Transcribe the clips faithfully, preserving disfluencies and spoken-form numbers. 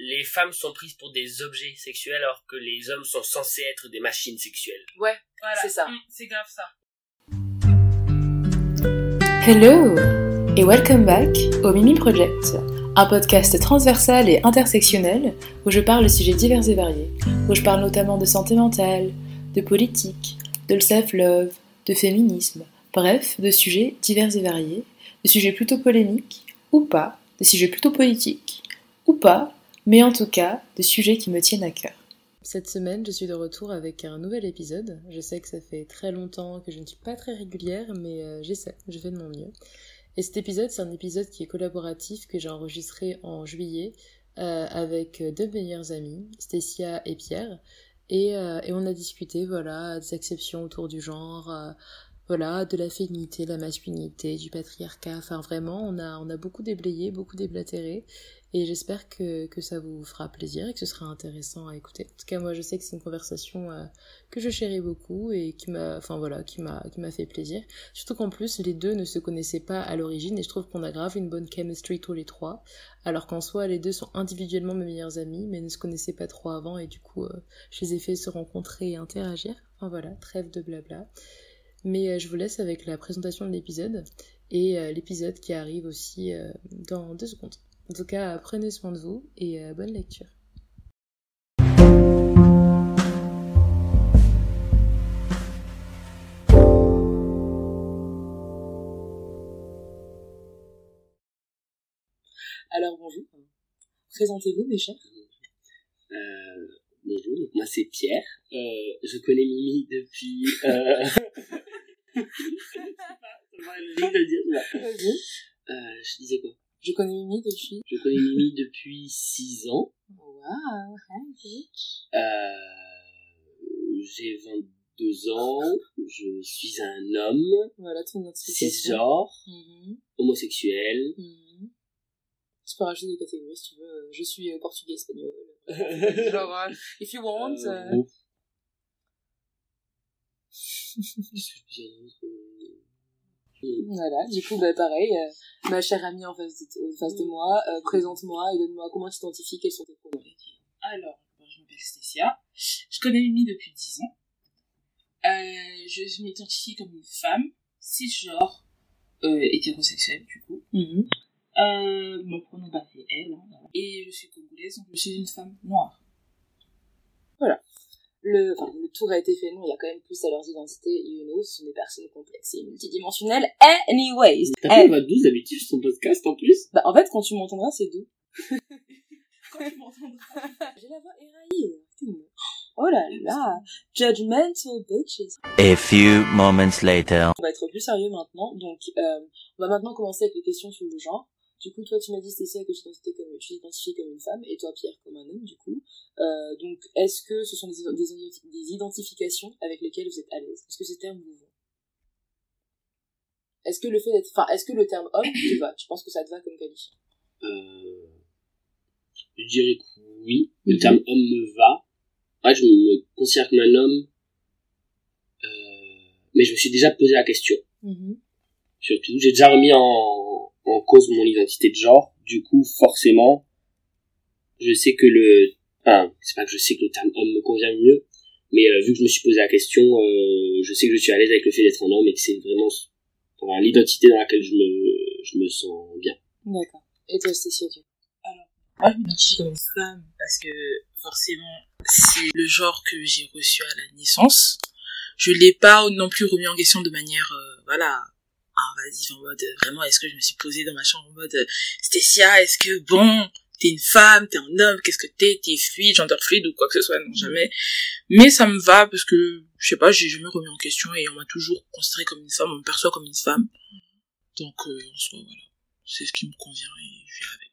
les femmes sont prises pour des objets sexuels alors que les hommes sont censés être des machines sexuelles. Ouais, voilà. C'est ça. Mmh, c'est grave ça. Hello et welcome back au Mimi Project, un podcast transversal et intersectionnel où je parle de sujets divers et variés, où je parle notamment de santé mentale, de politique, de self-love, de féminisme, bref, de sujets divers et variés, de sujets plutôt polémiques ou pas, de sujets plutôt politiques ou pas, mais en tout cas, de sujets qui me tiennent à cœur. Cette semaine, je suis de retour avec un nouvel épisode. Je sais que ça fait très longtemps que je ne suis pas très régulière, mais euh, j'essaie, je fais de mon mieux. Et cet épisode, c'est un épisode qui est collaboratif, que j'ai enregistré en juillet euh, avec deux meilleures amies, Stécia et Pierre. Et, euh, et on a discuté, voilà, des exceptions autour du genre, euh, voilà, de la féminité, de la masculinité, du patriarcat. Enfin, vraiment, on a, on a beaucoup déblayé, beaucoup déblatéré. Et j'espère que, que ça vous fera plaisir et que ce sera intéressant à écouter. En tout cas, moi, je sais que c'est une conversation euh, que je chéris beaucoup et qui m'a, enfin voilà, qui m'a, qui m'a fait plaisir. Surtout qu'en plus, les deux ne se connaissaient pas à l'origine et je trouve qu'on a grave une bonne chemistry tous les trois. Alors qu'en soi, les deux sont individuellement mes meilleures amies, mais ne se connaissaient pas trop avant et du coup, euh, je les ai fait se rencontrer et interagir. Enfin voilà, trêve de blabla. Mais euh, je vous laisse avec la présentation de l'épisode et euh, l'épisode qui arrive aussi euh, dans deux secondes. En tout cas, prenez soin de vous et euh, bonne lecture. Alors bonjour, présentez-vous mes chers. Euh, bonjour, donc moi c'est Pierre, euh, je connais Mimi depuis... Euh... je sais pas, ça va être logique de le dire. Là. Okay. Euh, je disais quoi? Je connais Mimi depuis... Je connais Mimi depuis six ans. Waouh, hi, Euh... J'ai vingt-deux ans, je suis un homme. Voilà, ton identification. Cisgenre, mm-hmm. homosexuel. Mm-hmm. Tu peux rajouter des catégories si tu veux. Je suis euh, portugais-espagnol. Genre, uh, if you want... Euh, uh... Qu'est-ce que je veux dire? Voilà, du coup, bah, pareil, euh, ma chère amie en face de, en face de moi, euh, présente-moi et donne-moi comment tu t'identifies, quels sont tes pronoms. Alors, je m'appelle Stécia, je connais Mimi depuis dix ans, euh, je m'identifie comme une femme, cisgenre, euh, hétérosexuelle du coup, mm-hmm. euh, mon pronom bah, c'est elle, hein, et je suis congolaise, donc je suis une femme noire. Voilà. Le, enfin, le tour a été fait, non, il y a quand même plus à leurs identités, you know, ce sont des personnes complexes et multidimensionnelles, anyways. T'as pas vingt-deux hey. D'habitude sur ton podcast, en plus? Bah, en fait, quand tu m'entendras, c'est doux. Quand tu m'entendras. J'ai la voix éraillée. Oh là là. Judgmental bitches. A few moments later. On va être plus sérieux maintenant, donc, euh, on va maintenant commencer avec les questions sur le genre. Du coup, toi, tu m'as dit, Stécia, que tu t'identifies comme une femme, et toi, Pierre, comme un homme, du coup. Euh, donc, est-ce que ce sont des, des, des identifications avec lesquelles vous êtes à l'aise? Est-ce que ces termes vous vont? Est-ce que le fait d'être... Enfin, est-ce que le terme homme te va? Tu penses que ça te va comme qualifié? Euh... Je dirais que oui. Le mm-hmm. terme homme me va. Moi, je me considère comme un homme. Euh... Mais je me suis déjà posé la question. Mm-hmm. Surtout, j'ai déjà remis en... en cause mon identité de genre, du coup forcément je sais que le enfin c'est pas que je sais que le terme homme me convient mieux, mais euh, vu que je me suis posé la question, euh, je sais que je suis à l'aise avec le fait d'être un homme et que c'est vraiment enfin, l'identité dans laquelle je me je me sens bien. D'accord. Et toi Stécia? Alors moi je m'identifie comme une femme parce que forcément c'est le genre que j'ai reçu à la naissance. Je l'ai pas non plus remis en question de manière euh, voilà invasive en mode, vraiment, est-ce que je me suis posée dans ma chambre en mode, Stécia, est-ce que, bon, t'es une femme, t'es un homme, qu'est-ce que t'es, t'es fluide, gender fluide ou quoi que ce soit, non, jamais. Mais ça me va parce que, je sais pas, j'ai jamais remis en question et on m'a toujours considérée comme une femme, on me perçoit comme une femme. Donc, euh, en soi, voilà, c'est ce qui me convient et je vais avec.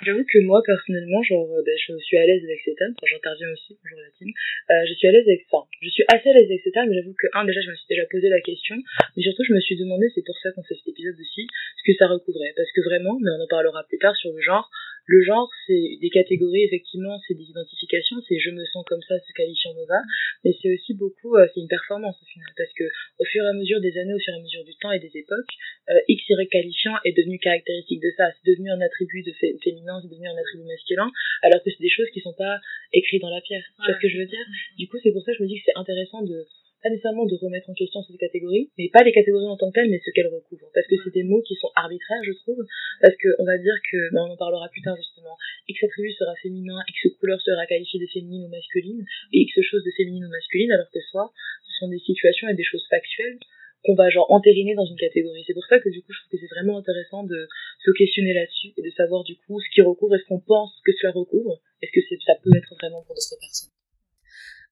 J'avoue que moi, personnellement, genre, ben, je suis à l'aise avec ces termes, enfin, j'interviens aussi, bonjour la team, euh, je suis à l'aise avec ça. Enfin, je suis assez à l'aise avec ces termes, mais j'avoue que, un, déjà, je me suis déjà posé la question, mais surtout, je me suis demandé, c'est pour ça qu'on fait cet épisode aussi, ce que ça recouvrait, parce que vraiment, mais on en parlera plus tard sur le genre, Le genre, c'est des catégories, effectivement, c'est des identifications, c'est je me sens comme ça, ce qualifiant me va, mais c'est aussi beaucoup, euh, c'est une performance au final, parce que au fur et à mesure des années, au fur et à mesure du temps et des époques, euh, X, Y qualifiant est devenu caractéristique de ça, c'est devenu un attribut de fé- féminin, c'est devenu un attribut masculin, alors que c'est des choses qui sont pas écrites dans la pierre, tu vois ce que je veux dire ? Du coup, c'est pour ça que je me dis que c'est intéressant de... pas nécessairement de remettre en question ces catégories, mais pas les catégories en tant que telles, mais ce qu'elles recouvrent. Parce que c'est des mots qui sont arbitraires, je trouve, parce que on va dire que, ben on en parlera plus tard justement, X attribut sera féminin, X couleur sera qualifiée de féminine ou masculine, et X chose de féminine ou masculine, alors que soit ce sont des situations et des choses factuelles qu'on va genre entériner dans une catégorie. C'est pour ça que du coup je trouve que c'est vraiment intéressant de se questionner là-dessus et de savoir du coup ce qui recouvre, est-ce qu'on pense que cela recouvre, est-ce que c'est, ça peut être vraiment pour d'autres personnes.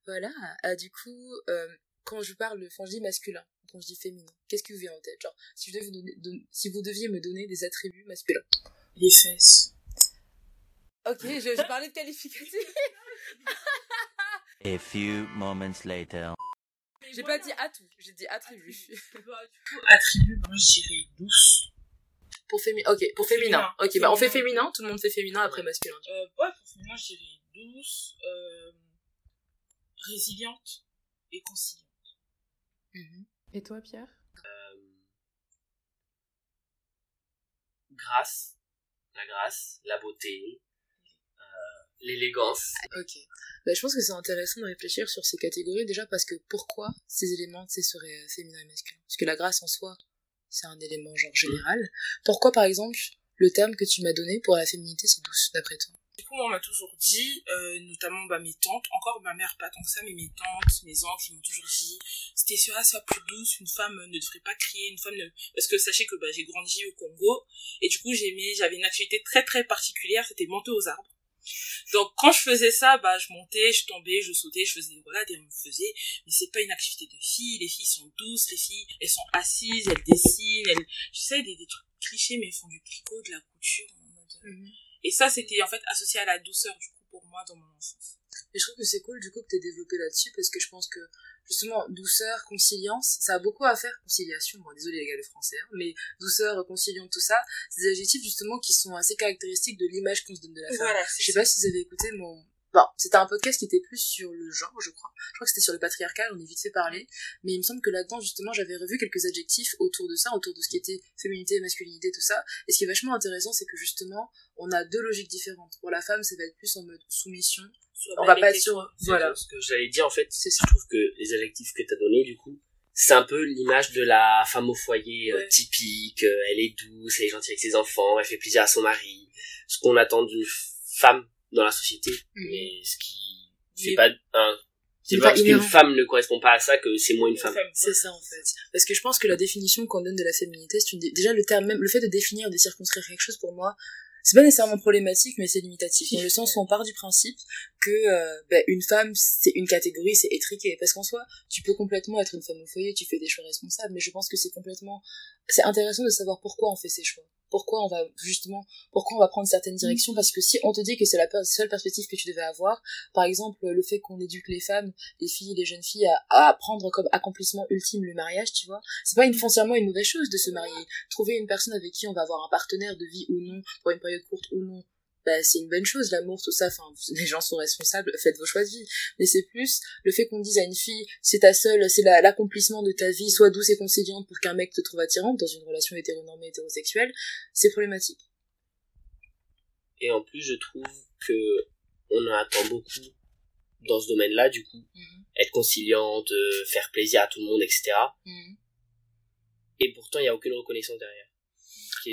Voilà, ah, du coup... Euh... Quand je parle, quand je dis masculin, quand je dis féminin, qu'est-ce qui vous vient en tête ? Genre, si, je devais vous donner, don, si vous deviez me donner des attributs masculins. Les fesses. Ok, je, je parlais de qualificatif. A few moments later. J'ai voilà. pas dit atout, j'ai dit attribut. Attribut, moi je dirais douce. Pour, fémi- okay, pour, pour féminin. féminin. Ok, féminin. Bah on fait féminin, tout le monde fait féminin, après masculin. Euh, ouais, pour féminin, je dirais douce, euh, résiliente et conciliante. Mmh. Et toi, Pierre ? euh, Grâce, la grâce, la beauté, euh, l'élégance. Ok. Bah, je pense que c'est intéressant de réfléchir sur ces catégories déjà parce que pourquoi ces éléments seraient féminins et masculins ? Parce que la grâce en soi, c'est un élément genre général. Mmh. Pourquoi, par exemple, le terme que tu m'as donné pour la féminité, c'est douce, d'après toi ? Du coup, moi, on m'a toujours dit, euh, notamment bah, mes tantes, encore ma mère, pas tant que ça, mais mes tantes, mes oncles, ils m'ont toujours dit « Stécia, sois plus douce, une femme ne devrait pas crier, une femme ne... » Parce que sachez que bah, j'ai grandi au Congo, et du coup, j'aimais, j'avais une activité très très particulière, c'était monter aux arbres. Donc, quand je faisais ça, bah, je montais, je tombais, je sautais, je faisais des roulades, et on me faisait, mais c'est pas une activité de filles, les filles sont douces, les filles, elles sont assises, elles dessinent, elles... Je sais, des, des trucs clichés, mais elles font du tricot, de la couture, en mode... Mm-hmm. Et ça, c'était en fait associé à la douceur, du coup, pour moi, dans mon enfance. Et je trouve que c'est cool, du coup, que t'aies développé là-dessus, parce que je pense que, justement, douceur, conciliance, ça a beaucoup à faire, conciliation, bon, désolé les gars, le français, hein, mais douceur, conciliante, tout ça, c'est des adjectifs, justement, qui sont assez caractéristiques de l'image qu'on se donne de la femme. Voilà, je sais ça. Pas si vous avez écouté mon... Bon, c'était un podcast qui était plus sur le genre, je crois. Je crois que c'était sur le patriarcat, j'en ai vite fait parler. Mais il me semble que là-dedans, justement, j'avais revu quelques adjectifs autour de ça, autour de ce qui était féminité, masculinité, tout ça. Et ce qui est vachement intéressant, c'est que justement, on a deux logiques différentes. Pour la femme, ça va être plus en mode soumission. Soit on va pas être sur... Voilà. Ce que j'allais dire, en fait, c'est je trouve que les adjectifs que t'as donnés, du coup, c'est un peu l'image de la femme au foyer ouais. euh, typique. Euh, elle est douce, elle est gentille avec ses enfants, elle fait plaisir à son mari. Ce qu'on attend d'une femme dans la société, mmh. mais ce qui fait pas un, c'est pas parce qu'une femme ne correspond pas à ça que c'est moins une femme. C'est ça, en fait. Parce que je pense que la définition qu'on donne de la féminité, c'est une, dé... déjà le terme même, le fait de définir, de circonscrire quelque chose pour moi, c'est pas nécessairement problématique, mais c'est limitatif. Dans le sens où on part du principe que, euh, ben, une femme, c'est une catégorie, c'est étriqué. Parce qu'en soi, tu peux complètement être une femme au foyer, tu fais des choix responsables, mais je pense que c'est complètement, c'est intéressant de savoir pourquoi on fait ces choix. Pourquoi on va, justement, pourquoi on va prendre certaines directions, parce que si on te dit que c'est la per- seule perspective que tu devais avoir, par exemple, le fait qu'on éduque les femmes, les filles, les jeunes filles à, à prendre comme accomplissement ultime le mariage, tu vois, c'est pas une, foncièrement une mauvaise chose de se marier. Trouver une personne avec qui on va avoir un partenaire de vie ou non, pour une période courte ou non, bah, c'est une bonne chose, l'amour, tout ça, enfin, les gens sont responsables, faites vos choix de vie. Mais c'est plus le fait qu'on dise à une fille, c'est ta seule, c'est la, l'accomplissement de ta vie, sois douce et conciliante pour qu'un mec te trouve attirante dans une relation hétéronormée, hétérosexuelle, c'est problématique. Et en plus, je trouve que on en attend beaucoup dans ce domaine-là, du coup. Mm-hmm. Être conciliante, euh, faire plaisir à tout le monde, et cetera. Mm-hmm. Et pourtant, il n'y a aucune reconnaissance derrière.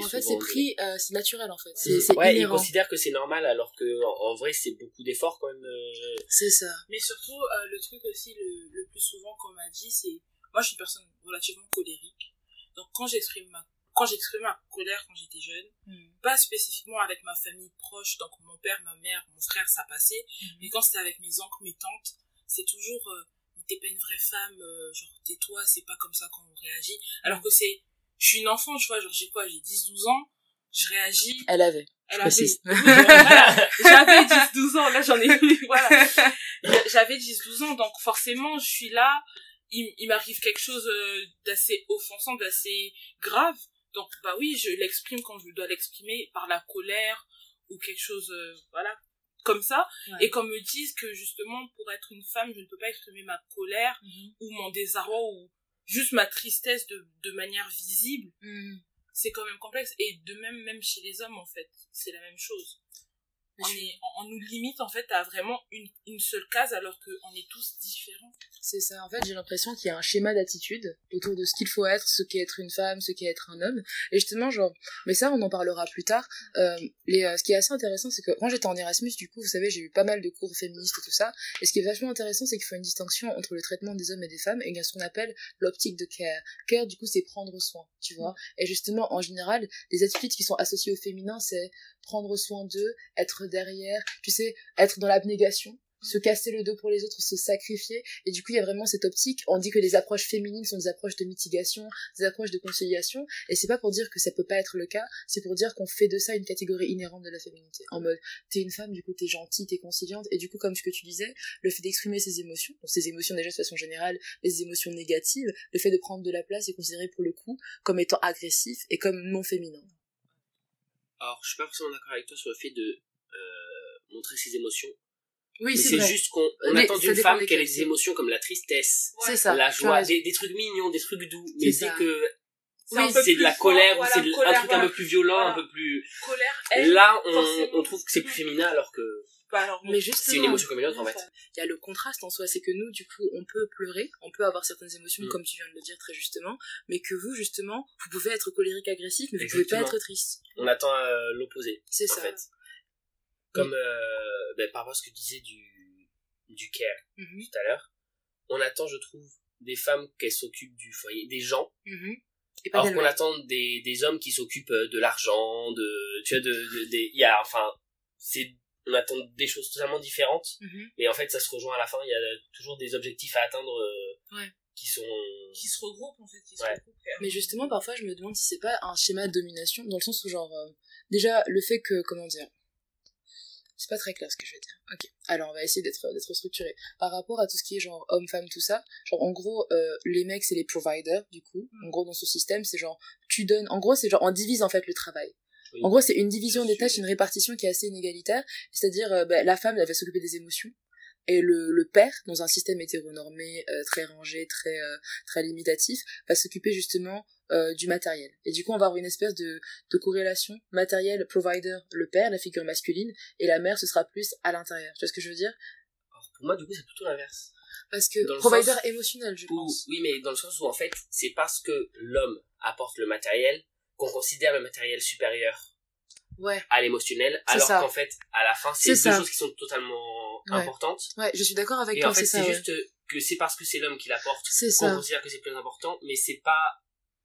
En fait, c'est pris, euh, c'est naturel, en fait. C'est, c'est ouais, inhérent. Ils considèrent que c'est normal, alors que, en, en vrai, c'est beaucoup d'efforts, quand même. Euh... C'est ça. Mais surtout, euh, le truc aussi, le, le plus souvent qu'on m'a dit, c'est, moi, je suis une personne relativement colérique. Donc, quand j'exprime ma, quand j'exprime ma colère quand j'étais jeune, mm. pas spécifiquement avec ma famille proche, donc mon père, ma mère, mon frère, ça passait, mm. mais quand c'était avec mes oncles, mes tantes, c'est toujours, euh, t'es pas une vraie femme, euh, genre, tais-toi, c'est pas comme ça qu'on réagit. Alors que c'est, je suis une enfant, tu vois, genre, j'ai quoi, j'ai dix, douze ans, je réagis. Elle avait. Elle avait. Oui, voilà. J'avais dix, douze ans, là, j'en ai plus, voilà. J'avais dix, douze ans, donc, forcément, je suis là, il, il m'arrive quelque chose d'assez offensant, d'assez grave. Donc, bah oui, je l'exprime quand je dois l'exprimer, par la colère, ou quelque chose, euh, voilà, comme ça, ouais. Et qu'on me dise que justement, pour être une femme, je ne peux pas exprimer ma colère, mm-hmm. ou mon désarroi, ou juste ma tristesse de, de manière visible, mm. c'est quand même complexe. Et de même, même chez les hommes, en fait, c'est la même chose. On, est, on nous limite en fait à vraiment une, une seule case alors qu'on est tous différents. C'est ça, en fait j'ai l'impression qu'il y a un schéma d'attitude autour de ce qu'il faut être, ce qu'est être une femme, ce qu'est être un homme. Et justement genre, mais ça on en parlera plus tard, euh, les, euh, ce qui est assez intéressant c'est que quand j'étais en Erasmus du coup vous savez j'ai eu pas mal de cours féministes et tout ça. Et ce qui est vachement intéressant c'est qu'il faut une distinction entre le traitement des hommes et des femmes et il y a ce qu'on appelle l'optique de care. Care du coup c'est prendre soin, tu vois. Et justement en général les attitudes qui sont associées au féminin c'est prendre soin d'eux, être derrière, tu sais, être dans l'abnégation, se casser le dos pour les autres, se sacrifier, et du coup il y a vraiment cette optique, on dit que les approches féminines sont des approches de mitigation, des approches de conciliation, et c'est pas pour dire que ça peut pas être le cas, c'est pour dire qu'on fait de ça une catégorie inhérente de la féminité, en mode t'es une femme, du coup t'es gentille, t'es conciliante, et du coup comme ce que tu disais, le fait d'exprimer ses émotions, donc ses émotions déjà de façon générale, les émotions négatives, le fait de prendre de la place est considéré pour le coup comme étant agressif et comme non féminin. Alors, je suis pas forcément d'accord avec toi sur le fait de euh, montrer ses émotions. Oui, mais c'est, c'est vrai. C'est juste qu'on on attend d'une femme qu'elle ait des émotions comme la tristesse, ouais. ça, la joie, des, des trucs mignons, des trucs doux. Mais c'est que c'est, oui, c'est de la colère, voilà, ou c'est de, colère, un truc voilà. un peu plus violent, voilà. un peu plus... Colère, elle, là, on, on trouve que c'est plus féminin alors que... Bah alors, mais c'est une émotion comme une autre en fait. Il y a le contraste en soi, c'est que nous du coup on peut pleurer, on peut avoir certaines émotions mm. comme tu viens de le dire très justement, mais que vous justement vous pouvez être colérique agressif mais Exactement. vous pouvez pas être triste. On attend euh, l'opposé. C'est en ça. Fait. Comme oui. euh, ben, par rapport à ce que disait du du care mm-hmm. tout à l'heure, on attend je trouve des femmes qu'elles s'occupent du foyer, des gens. Mm-hmm. Et alors qu'on attend des des hommes qui s'occupent de l'argent, de tu vois de, de des il y a enfin c'est on attend des choses totalement différentes, mm-hmm. mais en fait ça se rejoint à la fin, il y a toujours des objectifs à atteindre euh, ouais. qui sont... Qui se regroupent en fait, qui ouais. se regroupent. Mais justement parfois je me demande si c'est pas un schéma de domination, dans le sens où genre, euh, déjà le fait que, comment dire, c'est pas très clair ce que je vais dire, ok, alors on va essayer d'être, d'être structuré, par rapport à tout ce qui est genre homme, femme, tout ça, genre en gros euh, les mecs c'est les providers du coup, mm. en gros dans ce système c'est genre, tu donnes, en gros c'est genre on divise en fait le travail. En gros, c'est une division des tâches, une répartition qui est assez inégalitaire, c'est-à-dire euh, bah, la femme elle va s'occuper des émotions, et le, le père, dans un système hétéronormé, euh, très rangé, très, euh, très limitatif, va s'occuper justement euh, du matériel. Et du coup, on va avoir une espèce de, de corrélation matériel, provider, le père, la figure masculine, et la mère, ce sera plus à l'intérieur. Tu vois ce que je veux dire ? Alors pour moi, du coup, c'est plutôt l'inverse. Parce que provider émotionnel, je où, pense. Oui, mais dans le sens où, en fait, c'est parce que l'homme apporte le matériel qu'on considère le matériel supérieur ouais. à l'émotionnel, c'est alors ça. qu'en fait, à la fin, c'est, c'est deux ça. choses qui sont totalement ouais. importantes. Ouais, je suis d'accord avec toi, c'est ça. Et en fait, c'est, c'est ça, juste ouais. que c'est parce que c'est l'homme qui l'apporte c'est qu'on ça. considère que c'est plus important, mais c'est pas...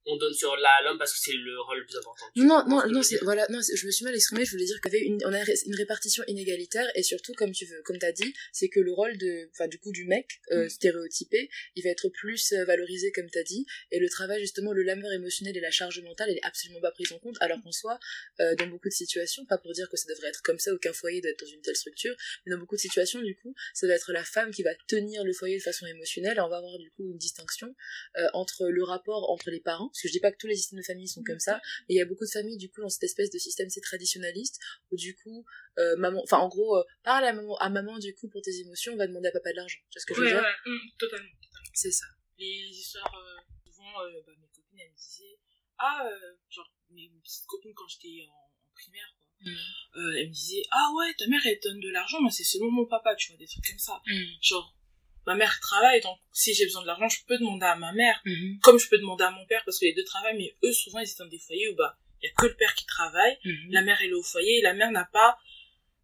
on donne ce rôle-là à l'homme parce que c'est le rôle le plus important. Non, non, non, c'est, voilà, non, c'est, je me suis mal exprimée, je voulais dire qu'on avait une, on a une répartition inégalitaire, et surtout, comme tu veux, comme t'as dit, c'est que le rôle de, enfin, du coup, du mec, euh, stéréotypé, il va être plus valorisé, comme t'as dit, et le travail, justement, le labeur émotionnel et la charge mentale, elle est absolument pas prise en compte, alors qu'en soi, euh, dans beaucoup de situations, pas pour dire que ça devrait être comme ça, aucun foyer doit être dans une telle structure, mais dans beaucoup de situations, du coup, ça va être la femme qui va tenir le foyer de façon émotionnelle, et on va avoir, du coup, une distinction, euh, entre le rapport entre les parents, parce que je dis pas que tous les systèmes de famille sont comme ça, mais il y a beaucoup de familles du coup dans cette espèce de système c'est traditionnaliste où du coup euh, maman, enfin en gros euh, parle à maman, à maman du coup pour tes émotions, on va demander à papa de l'argent, tu vois ce que je veux ouais, dire ouais, mm, totalement, totalement. C'est ça. Les histoires euh, souvent euh, bah, mes copines elles me disaient ah euh, genre mes petites copines quand j'étais en, en primaire quoi, mm. euh, elles me disaient ah ouais ta mère elle donne de l'argent, moi c'est seulement mon papa, tu vois des trucs comme ça, mm. genre ma mère travaille, donc si j'ai besoin de l'argent, je peux demander à ma mère, mm-hmm. comme je peux demander à mon père, parce que les deux travaillent, mais eux, souvent, ils étaient dans des foyers où, bah, il y a que le père qui travaille, mm-hmm. la mère, elle est au foyer, et la mère n'a pas,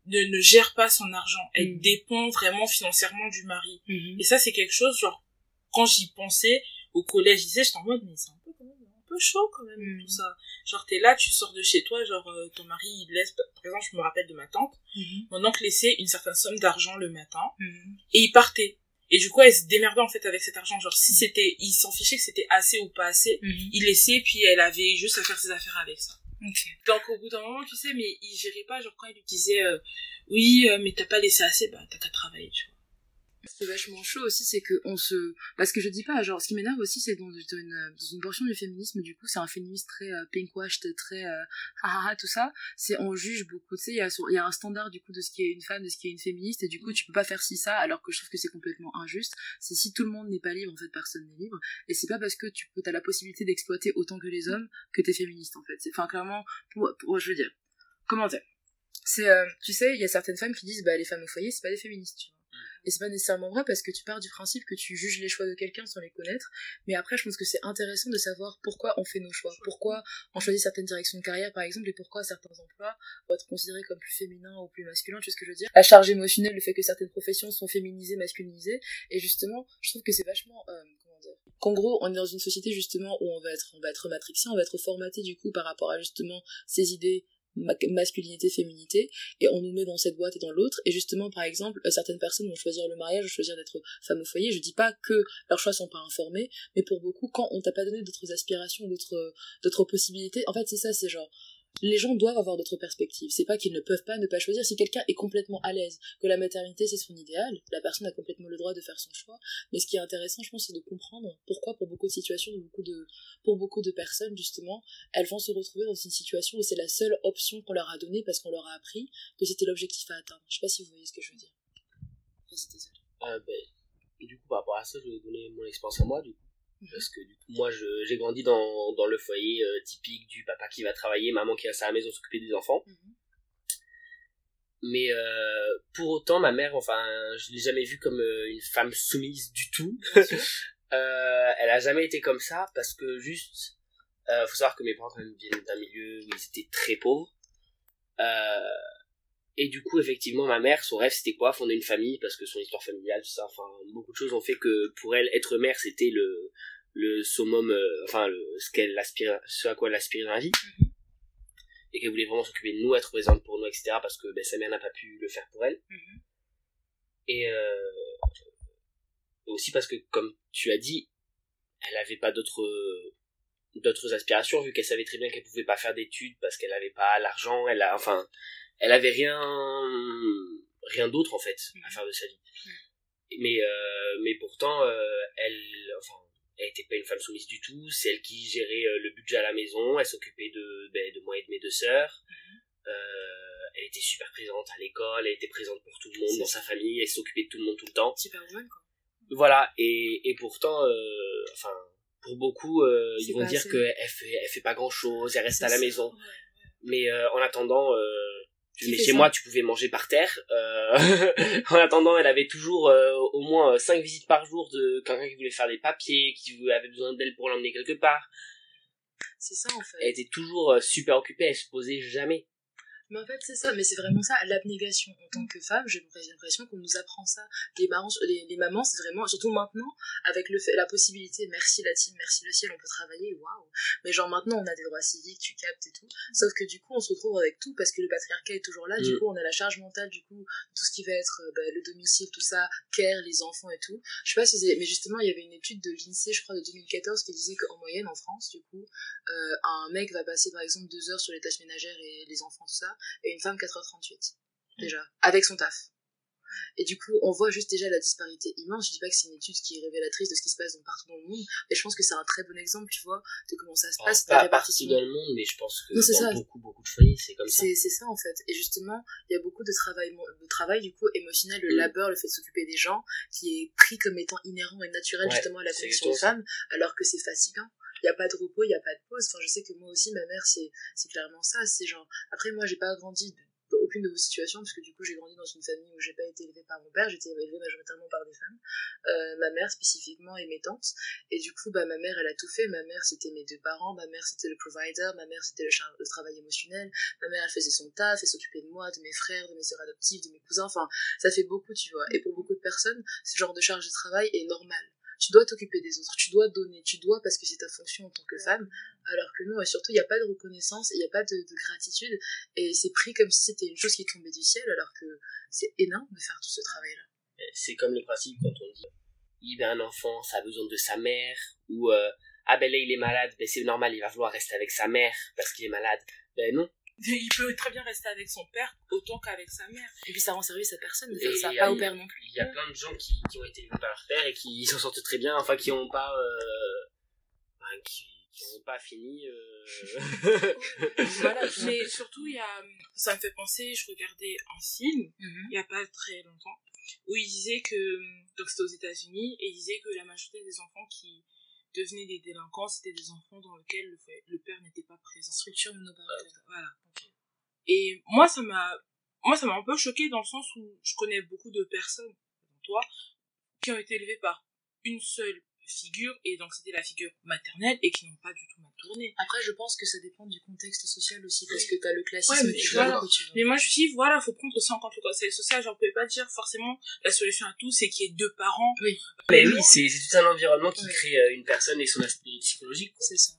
ne, ne gère pas son argent. Elle mm-hmm. dépend vraiment financièrement du mari. Mm-hmm. Et ça, c'est quelque chose, genre, quand j'y pensais, au collège, je disais, j'étais en mode, mais c'est un peu, quand même, un peu chaud, quand même, mm-hmm. tout ça. Genre, t'es là, tu sors de chez toi, genre, euh, ton mari, il laisse, par exemple, je me rappelle de ma tante, mm-hmm. mon oncle laissait une certaine somme d'argent le matin, mm-hmm. et il partait. Et du coup, elle se démerdait, en fait, avec cet argent. Genre, si c'était, il s'en fichait que c'était assez ou pas assez, mm-hmm. il laissait, puis elle avait juste à faire ses affaires avec ça. Okay. Donc, au bout d'un moment, tu sais, mais il gérait pas, genre, quand il lui disait, euh, oui, euh, mais t'as pas laissé assez, bah, t'as qu'à travailler, tu vois. Ce qui est vachement chaud aussi, c'est que on se, parce que je dis pas, genre, ce qui m'énerve aussi, c'est dans une, dans une portion du féminisme, du coup, c'est un féminisme très euh, pinkwashed, très euh, ah, ah tout ça. C'est on juge beaucoup, tu sais, il y a, il y a un standard du coup de ce qui est une femme, de ce qui est une féministe, et du coup, tu peux pas faire ci ça, alors que je trouve que c'est complètement injuste. C'est si tout le monde n'est pas libre, en fait, personne n'est libre, et c'est pas parce que tu peux, t'as la possibilité d'exploiter autant que les hommes que t'es féministe, en fait. C'est, enfin, clairement, pour, pour, je veux dire, comment dire. C'est, euh, tu sais, il y a certaines femmes qui disent, bah, les femmes au foyer, c'est pas des féministes, tu vois. Et c'est pas nécessairement vrai, parce que tu pars du principe que tu juges les choix de quelqu'un sans les connaître. Mais après, je pense que c'est intéressant de savoir pourquoi on fait nos choix, pourquoi on choisit certaines directions de carrière, par exemple, et pourquoi certains emplois vont être considérés comme plus féminins ou plus masculins, tu sais ce que je veux dire. La charge émotionnelle, le fait que certaines professions sont féminisées, masculinisées. Et justement, je trouve que c'est vachement, euh, comment dire, qu'en gros, on est dans une société, justement, où on va être, on va être matrixé, on va être formaté, du coup, par rapport à, justement, ces idées masculinité, féminité, et on nous met dans cette boîte et dans l'autre, et justement, par exemple, certaines personnes vont choisir le mariage, choisir d'être femme au foyer. Je dis pas que leurs choix sont pas informés, mais pour beaucoup, quand on t'a pas donné d'autres aspirations, d'autres, d'autres possibilités, en fait, c'est ça, c'est genre, les gens doivent avoir d'autres perspectives. C'est pas qu'ils ne peuvent pas ne pas choisir. Si quelqu'un est complètement à l'aise, que la maternité c'est son idéal, la personne a complètement le droit de faire son choix. Mais ce qui est intéressant, je pense, c'est de comprendre pourquoi, pour beaucoup de situations, beaucoup de, pour beaucoup de personnes, justement, elles vont se retrouver dans une situation où c'est la seule option qu'on leur a donnée parce qu'on leur a appris que c'était l'objectif à atteindre. Je sais pas si vous voyez ce que je veux dire. Vas-y, désolé. Euh, ben, et du coup, par rapport à ça, je vais donner mon expérience à moi, du coup. Parce que du coup, moi je, j'ai grandi dans, dans le foyer euh, typique du papa qui va travailler, maman qui reste à la maison s'occuper des enfants. Mm-hmm. Mais euh, pour autant, ma mère, enfin, je l'ai jamais vue comme euh, une femme soumise du tout. euh, elle a jamais été comme ça, parce que juste, euh, faut savoir que mes parents quand même viennent d'un milieu où ils étaient très pauvres. Euh, et du coup, effectivement, ma mère, son rêve c'était quoi ? Fonder une famille, parce que son histoire familiale, tout ça, enfin, beaucoup de choses ont fait que pour elle, être mère c'était le le summum, euh, enfin le, ce qu'elle aspire, ce à quoi elle aspire dans la vie, mm-hmm. et qu'elle voulait vraiment s'occuper de nous, être présente pour nous, et cetera, parce que ben, sa mère n'a pas pu le faire pour elle, mm-hmm. et euh, aussi parce que, comme tu as dit, elle n'avait pas d'autres d'autres aspirations, vu qu'elle savait très bien qu'elle pouvait pas faire d'études parce qu'elle n'avait pas l'argent, elle a, enfin, elle avait rien rien d'autre en fait, mm-hmm. à faire de sa vie, mm-hmm. mais euh, mais pourtant euh, elle, enfin, elle était pas une femme soumise du tout, c'est elle qui gérait le budget à la maison, elle s'occupait de, ben, de moi et de mes deux sœurs, mm-hmm. euh, elle était super présente à l'école, elle était présente pour tout le monde, c'est dans ça. Sa famille, elle s'occupait de tout le monde tout le temps. Super bonne, quoi. Voilà, et, et pourtant, euh, enfin, pour beaucoup, euh, ils vont dire assez... qu'elle fait, elle fait pas grand chose, elle reste c'est à la ça. maison. Ouais. Mais euh, en attendant, euh, tu venais chez moi, tu pouvais manger par terre. Euh... en attendant, elle avait toujours euh, au moins cinq visites par jour de quelqu'un qui voulait faire des papiers, qui avait besoin d'elle pour l'emmener quelque part. C'est ça, en fait. Elle était toujours euh, super occupée, elle se posait jamais. Mais en fait, c'est ça, mais c'est vraiment ça, l'abnégation. En tant que femme, j'ai l'impression qu'on nous apprend ça. Les marrons, les, les mamans, c'est vraiment, surtout maintenant, avec le fait, la possibilité, merci la team, merci le ciel, on peut travailler, waouh. Mais genre maintenant, on a des droits civiques, tu captes et tout. Sauf que du coup, on se retrouve avec tout, parce que le patriarcat est toujours là, mmh. du coup, on a la charge mentale, du coup, tout ce qui va être bah, le domicile, tout ça, care, les enfants et tout. Je sais pas si c'est, mais justement, il y avait une étude de l'INSEE, je crois, de deux mille quatorze, qui disait qu'en moyenne, en France, du coup, euh, un mec va passer, par exemple, deux heures sur les tâches ménagères et les enfants, tout ça. Et une femme quatre heures trente-huit déjà, avec son taf. Et du coup, on voit juste déjà la disparité immense. Je dis pas que c'est une étude qui est révélatrice de ce qui se passe partout dans le monde, mais je pense que c'est un très bon exemple, tu vois, de comment ça se passe, pas répartition. Partout dans le monde, mais je pense que non, dans ça. beaucoup, beaucoup de foyers, c'est comme ça. C'est, c'est ça, en fait. Et justement, il y a beaucoup de travail, de travail, du coup, émotionnel, le mmh. labeur, le fait de s'occuper des gens, qui est pris comme étant inhérent et naturel, ouais, justement, à la condition de femme, alors que c'est fatigant. Il n'y a pas de repos, il n'y a pas de pause. Enfin, je sais que moi aussi, ma mère, c'est, c'est clairement ça. C'est genre, après, moi, j'ai pas grandi dans aucune de vos situations, parce que du coup, j'ai grandi dans une famille où j'ai pas été élevée par mon père, j'ai été élevée majoritairement par des femmes, euh, ma mère spécifiquement et mes tantes. Et du coup, bah, ma mère, elle a tout fait. Ma mère, c'était mes deux parents, ma mère, c'était le provider, ma mère, c'était le, char- le travail émotionnel, ma mère, elle faisait son taf, elle s'occupait de moi, de mes frères, de mes sœurs adoptives, de mes cousins. Enfin, ça fait beaucoup, tu vois. Et pour beaucoup de personnes, ce genre de charge de travail est normal. Tu dois t'occuper des autres, tu dois donner, tu dois, parce que c'est ta fonction en tant que femme, alors que non, et surtout, il n'y a pas de reconnaissance, il n'y a pas de, de gratitude, et c'est pris comme si c'était une chose qui tombait du ciel, alors que c'est énorme de faire tout ce travail-là. C'est comme le principe quand on dit, il a un enfant, ça a besoin de sa mère, ou, euh, ah ben là, il est malade, ben c'est normal, il va vouloir rester avec sa mère, parce qu'il est malade. Ben non, Il peut très bien rester avec son père autant qu'avec sa mère. Et puis ça rend service à personne de faire ça, pas au père non plus. Il y a plein de gens qui, qui ont été élevés par leur père et qui s'en sortent très bien, enfin qui n'ont pas, euh, enfin, qui, qui n'ont pas fini. Euh... voilà, mais surtout, il y a, ça me fait penser, je regardais un film, mm-hmm. il n'y a pas très longtemps, où il disait que, donc c'était aux États-Unis, et il disait que la majorité des enfants qui devenaient des délinquants, c'était des enfants dans lesquels le, le père n'était pas présent. Structure monoparentale. Euh, voilà. Okay. Et moi, ça m'a, moi, ça m'a un peu choquée dans le sens où je connais beaucoup de personnes, comme toi, qui ont été élevées par une seule figure, et donc c'était la figure maternelle, et qui n'ont pas du tout mal tourné. Après, je pense que ça dépend du contexte social aussi, parce que t'as le classisme. Ouais, mais, voilà. Vois, mais moi, je me suis dit, voilà, faut prendre aussi en compte le contexte social, genre, on pouvait pas dire forcément la solution à tout, c'est qu'il y ait deux parents. Oui. Mais oui, c'est, c'est tout un environnement qui ouais. crée euh, une personne et son aspect psychologique, quoi. C'est ça.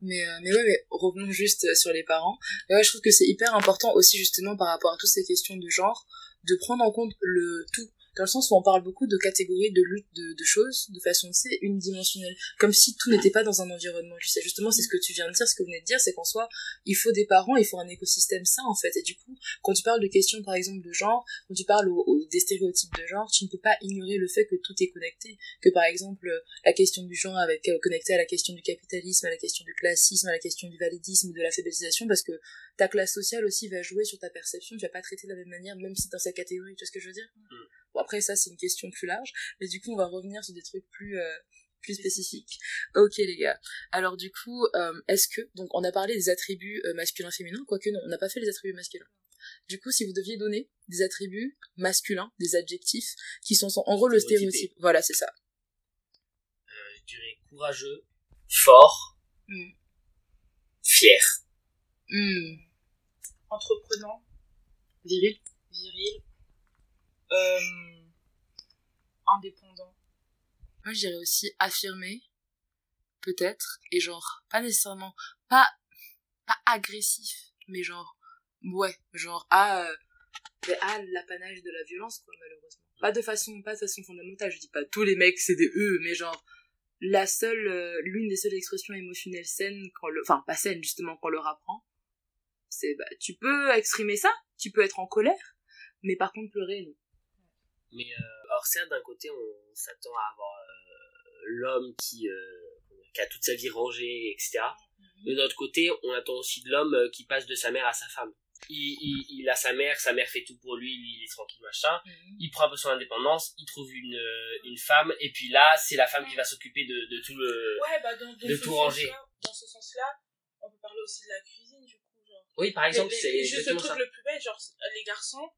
Mais, euh, mais ouais, mais revenons juste euh, sur les parents. Et ouais, je trouve que c'est hyper important aussi, justement, par rapport à toutes ces questions de genre, de prendre en compte le tout. Dans le sens où on parle beaucoup de catégories, de luttes, de, de choses, de façon, tu sais, unidimensionnelle. Comme si tout n'était pas dans un environnement, tu sais. Justement, c'est ce que tu viens de dire, ce que vous venez de dire, c'est qu'en soi, il faut des parents, il faut un écosystème sain, en fait. Et du coup, quand tu parles de questions, par exemple, de genre, quand tu parles au, au, des stéréotypes de genre, tu ne peux pas ignorer le fait que tout est connecté. Que, par exemple, la question du genre avec, euh, connectée à la question du capitalisme, à la question du classisme, à la question du validisme, de la féodalisation, parce que ta classe sociale aussi va jouer sur ta perception, tu vas pas traiter de la même manière, même si dans cette catégorie, tu vois ce que je veux dire? Mmh. Bon, après, ça, c'est une question plus large, mais du coup, on va revenir sur des trucs plus, euh, plus spécifiques. Ok, les gars. Alors, du coup, euh, est-ce que... Donc, on a parlé des attributs euh, masculins-féminins, quoique non, on n'a pas fait les attributs masculins. Du coup, si vous deviez donner des attributs masculins, des adjectifs, qui sont, en gros, le stéréotype. Voilà, c'est ça. Euh, je dirais courageux, fort, mm. fier. Mm. Entreprenant. Viril. Viril. Euh, indépendant. Moi, je dirais aussi affirmé, peut-être, et genre, pas nécessairement, pas, pas agressif, mais genre, ouais, genre, à, euh, à l'apanage de la violence, quoi, malheureusement. Pas de façon, pas de façon fondamentale, je dis pas tous les mecs, c'est des eux, mais genre, la seule, euh, l'une des seules expressions émotionnelles saines, quand le, enfin, pas saines, justement, qu'on leur apprend, c'est, bah, tu peux exprimer ça, tu peux être en colère, mais par contre, pleurer, non. Mais euh, alors certes, d'un côté, on s'attend à avoir euh, l'homme qui, euh, qui a toute sa vie rangée, et cetera. Mm-hmm. Mais d'un autre côté, on attend aussi de l'homme euh, qui passe de sa mère à sa femme. Il, il, il a sa mère, sa mère fait tout pour lui, lui il est tranquille, machin. Mm-hmm. Il prend un peu son indépendance, il trouve une, une femme, et puis là, c'est la femme mm-hmm. qui va s'occuper de, de tout le... Ouais, bah dans, dans de tout ranger. Là, dans ce sens-là, on peut parler aussi de la cuisine, du coup. Genre. Oui, par exemple, les, c'est... Les, juste le truc ça. Le plus bête, genre, les garçons...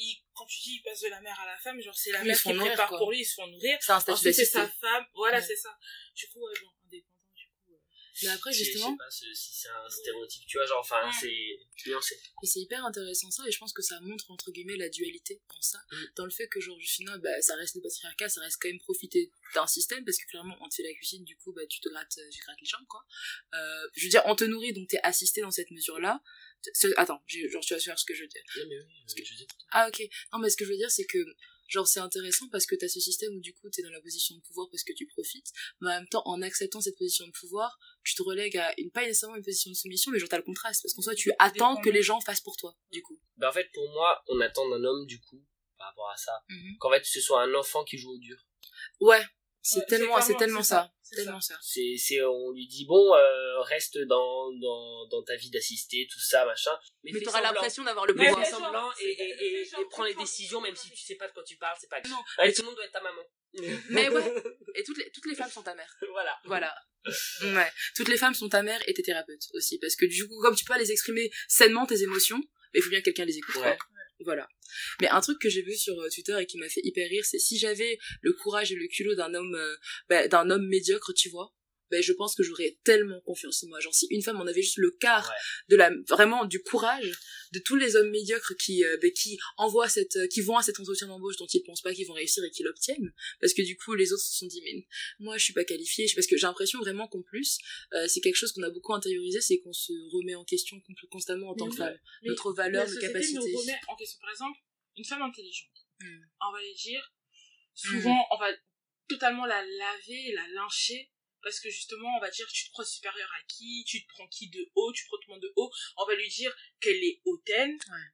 Il, quand tu dis il passe de la mère à la femme, genre c'est la mère qui prépare quoi. Pour lui, ils se font nourrir. C'est un statut d'assisté. C'est sa femme, voilà, ouais. c'est ça. Du coup, ouais, genre, indépendant, du coup. Ouais. Mais après, justement. Je sais pas si c'est un stéréotype, tu vois, genre, enfin, ouais. c'est. Non, c'est... Et c'est hyper intéressant ça, et je pense que ça montre, entre guillemets, la dualité dans ça. Mm. Dans le fait que, genre, du final, bah, ça reste le patriarcat, ça reste quand même profiter d'un système, parce que clairement, on te fait la cuisine, du coup, bah, tu te grattes, tu grattes les jambes, quoi. Euh, je veux dire, on te nourrit, donc t'es assisté dans cette mesure-là. Attends, j'ai, genre tu vas faire ce que je veux dire. Oui, mais oui, que... je veux dire. Ah, ok. Non, mais ce que je veux dire, c'est que, genre, c'est intéressant parce que t'as ce système où, du coup, t'es dans la position de pouvoir parce que tu profites, mais en même temps, en acceptant cette position de pouvoir, tu te relègues à, une, pas nécessairement une position de soumission, mais genre, t'as le contraste, parce qu'en soi, tu attends que les gens fassent pour toi, du coup. Ben, en fait, pour moi, on attend d'un homme, du coup, par rapport à ça, mm-hmm. qu'en fait, ce soit un enfant qui joue au dur. Ouais. C'est, ouais, tellement, c'est, c'est tellement c'est ça, c'est tellement ça. ça. C'est, c'est, on lui dit bon, euh, reste dans, dans, dans ta vie d'assister, tout ça, machin. Mais, mais t'auras semblant. l'impression d'avoir le pouvoir. Fais semblant et, et, et, et, et prends les décisions, même si tu sais pas de quoi tu parles, c'est pas grave. Allez, tout le monde doit être ta maman. Mais ouais, et toutes les, toutes les femmes sont ta mère. Voilà. Voilà. Ouais. Toutes les femmes sont ta mère et tes thérapeutes aussi. Parce que du coup, comme tu peux les exprimer sainement tes émotions, mais il faut bien que quelqu'un les écoute. Ouais. Voilà. Mais un truc que j'ai vu sur Twitter et qui m'a fait hyper rire, c'est si j'avais le courage et le culot d'un homme, euh, bah, d'un homme médiocre, tu vois, bah, je pense que j'aurais tellement confiance en moi. Genre, si une femme en avait juste le quart ouais. de la, vraiment, du courage de tous les hommes médiocres qui, euh, bah, qui envoient cette, euh, qui vont à cet entretien d'embauche dont ils pensent pas qu'ils vont réussir et qu'ils l'obtiennent. Parce que du coup, les autres se sont dit, mais moi, je suis pas qualifiée. Parce que j'ai l'impression vraiment qu'en plus, euh, c'est quelque chose qu'on a beaucoup intériorisé, c'est qu'on se remet en question const- constamment, en mais tant que femme. Ouais. Notre valeur, nos capacités. La société nous remet en question. Par exemple, une femme intelligente. Mm. On va lui dire, souvent, mm. on va totalement la laver, la lyncher. Parce que justement, on va dire, tu te crois supérieur à qui, tu te prends qui de haut, tu prends tout le monde de haut. On va lui dire qu'elle est hautaine. Ouais.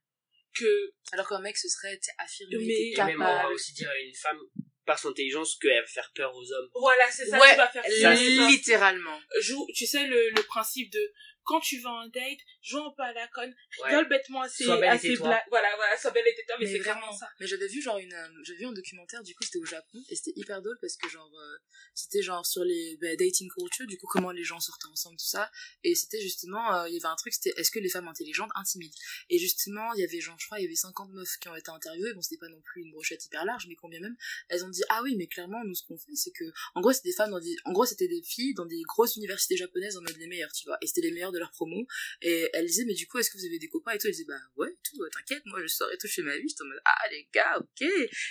Que... Alors qu'un mec, ce serait affirmé, mais capable. Et même, on va aussi dire à une femme, par son intelligence, qu'elle va faire peur aux hommes. Voilà, c'est ça, ouais, tu vas faire peur. Ça, littéralement. Jou- tu sais, le, le principe de... Quand tu vas en date, joue un peu à la conne, rigole ouais. bêtement à ses blagues. Voilà, voilà, sois belle et tais-toi, mais, mais c'est clairement ça. Mais j'avais vu genre une, euh, j'avais vu un documentaire, du coup c'était au Japon, et c'était hyper drôle parce que genre, euh, c'était genre sur les bah, dating culture, du coup comment les gens sortaient ensemble, tout ça, et c'était justement, euh, il y avait un truc, c'était est-ce que les femmes intelligentes intimident ? Et justement, il y avait genre, je crois, il y avait cinquante meufs qui ont été interviewées, bon c'était pas non plus une brochette hyper large, mais combien même, elles ont dit, ah oui, mais clairement, nous ce qu'on fait, c'est que, en gros c'était des femmes, dans des... en gros c'était des filles dans des grosses universités japonaises en mode les meilleures, tu vois, et c'était les meilleures de leur promo, et elle disait mais du coup est-ce que vous avez des copains et tout, elle disait bah ouais tout, t'inquiète, moi je sors et tout, je fais ma vie, je t'en mode ah les gars ok,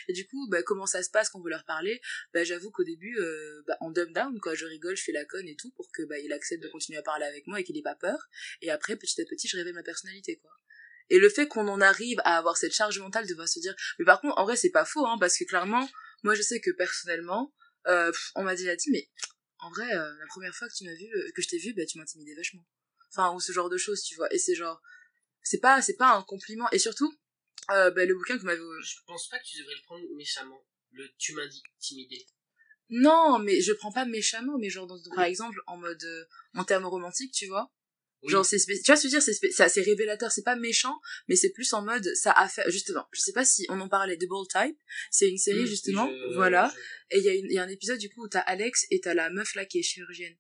et du coup bah comment ça se passe quand vous leur parlez, bah j'avoue qu'au début euh, bah on dumb down quoi, je rigole, je fais la conne et tout pour que bah il accepte de continuer à parler avec moi et qu'il ait pas peur, et après petit à petit je révèle ma personnalité quoi. Et le fait qu'on en arrive à avoir cette charge mentale de devoir se dire, mais par contre en vrai c'est pas faux hein, parce que clairement moi je sais que personnellement euh, pff, on m'a déjà dit mais en vrai euh, la première fois que tu m'as vu euh, que je t'ai vu bah tu m'intimidais vachement. Enfin, ou ce genre de choses, tu vois. Et c'est genre... C'est pas, c'est pas un compliment. Et surtout, euh, bah, le bouquin que m'avait... Je pense pas que tu devrais le prendre méchamment. Le « tu m'intimides ». Non, mais je prends pas méchamment, mais genre, dans, oui. par exemple, en mode... Euh, en termes romantiques, tu vois. Oui. Genre, c'est... Spé- tu vois ce que je veux dire, c'est, spé- c'est assez révélateur. C'est pas méchant, mais c'est plus en mode... Ça a fait... Justement, je sais pas si on en parlait. The Bold Type, c'est une série, mmh, justement. Je... Voilà. Je... Et il y, y a un épisode, du coup, où t'as Alex et t'as la meuf, là, qui est chirurgienne.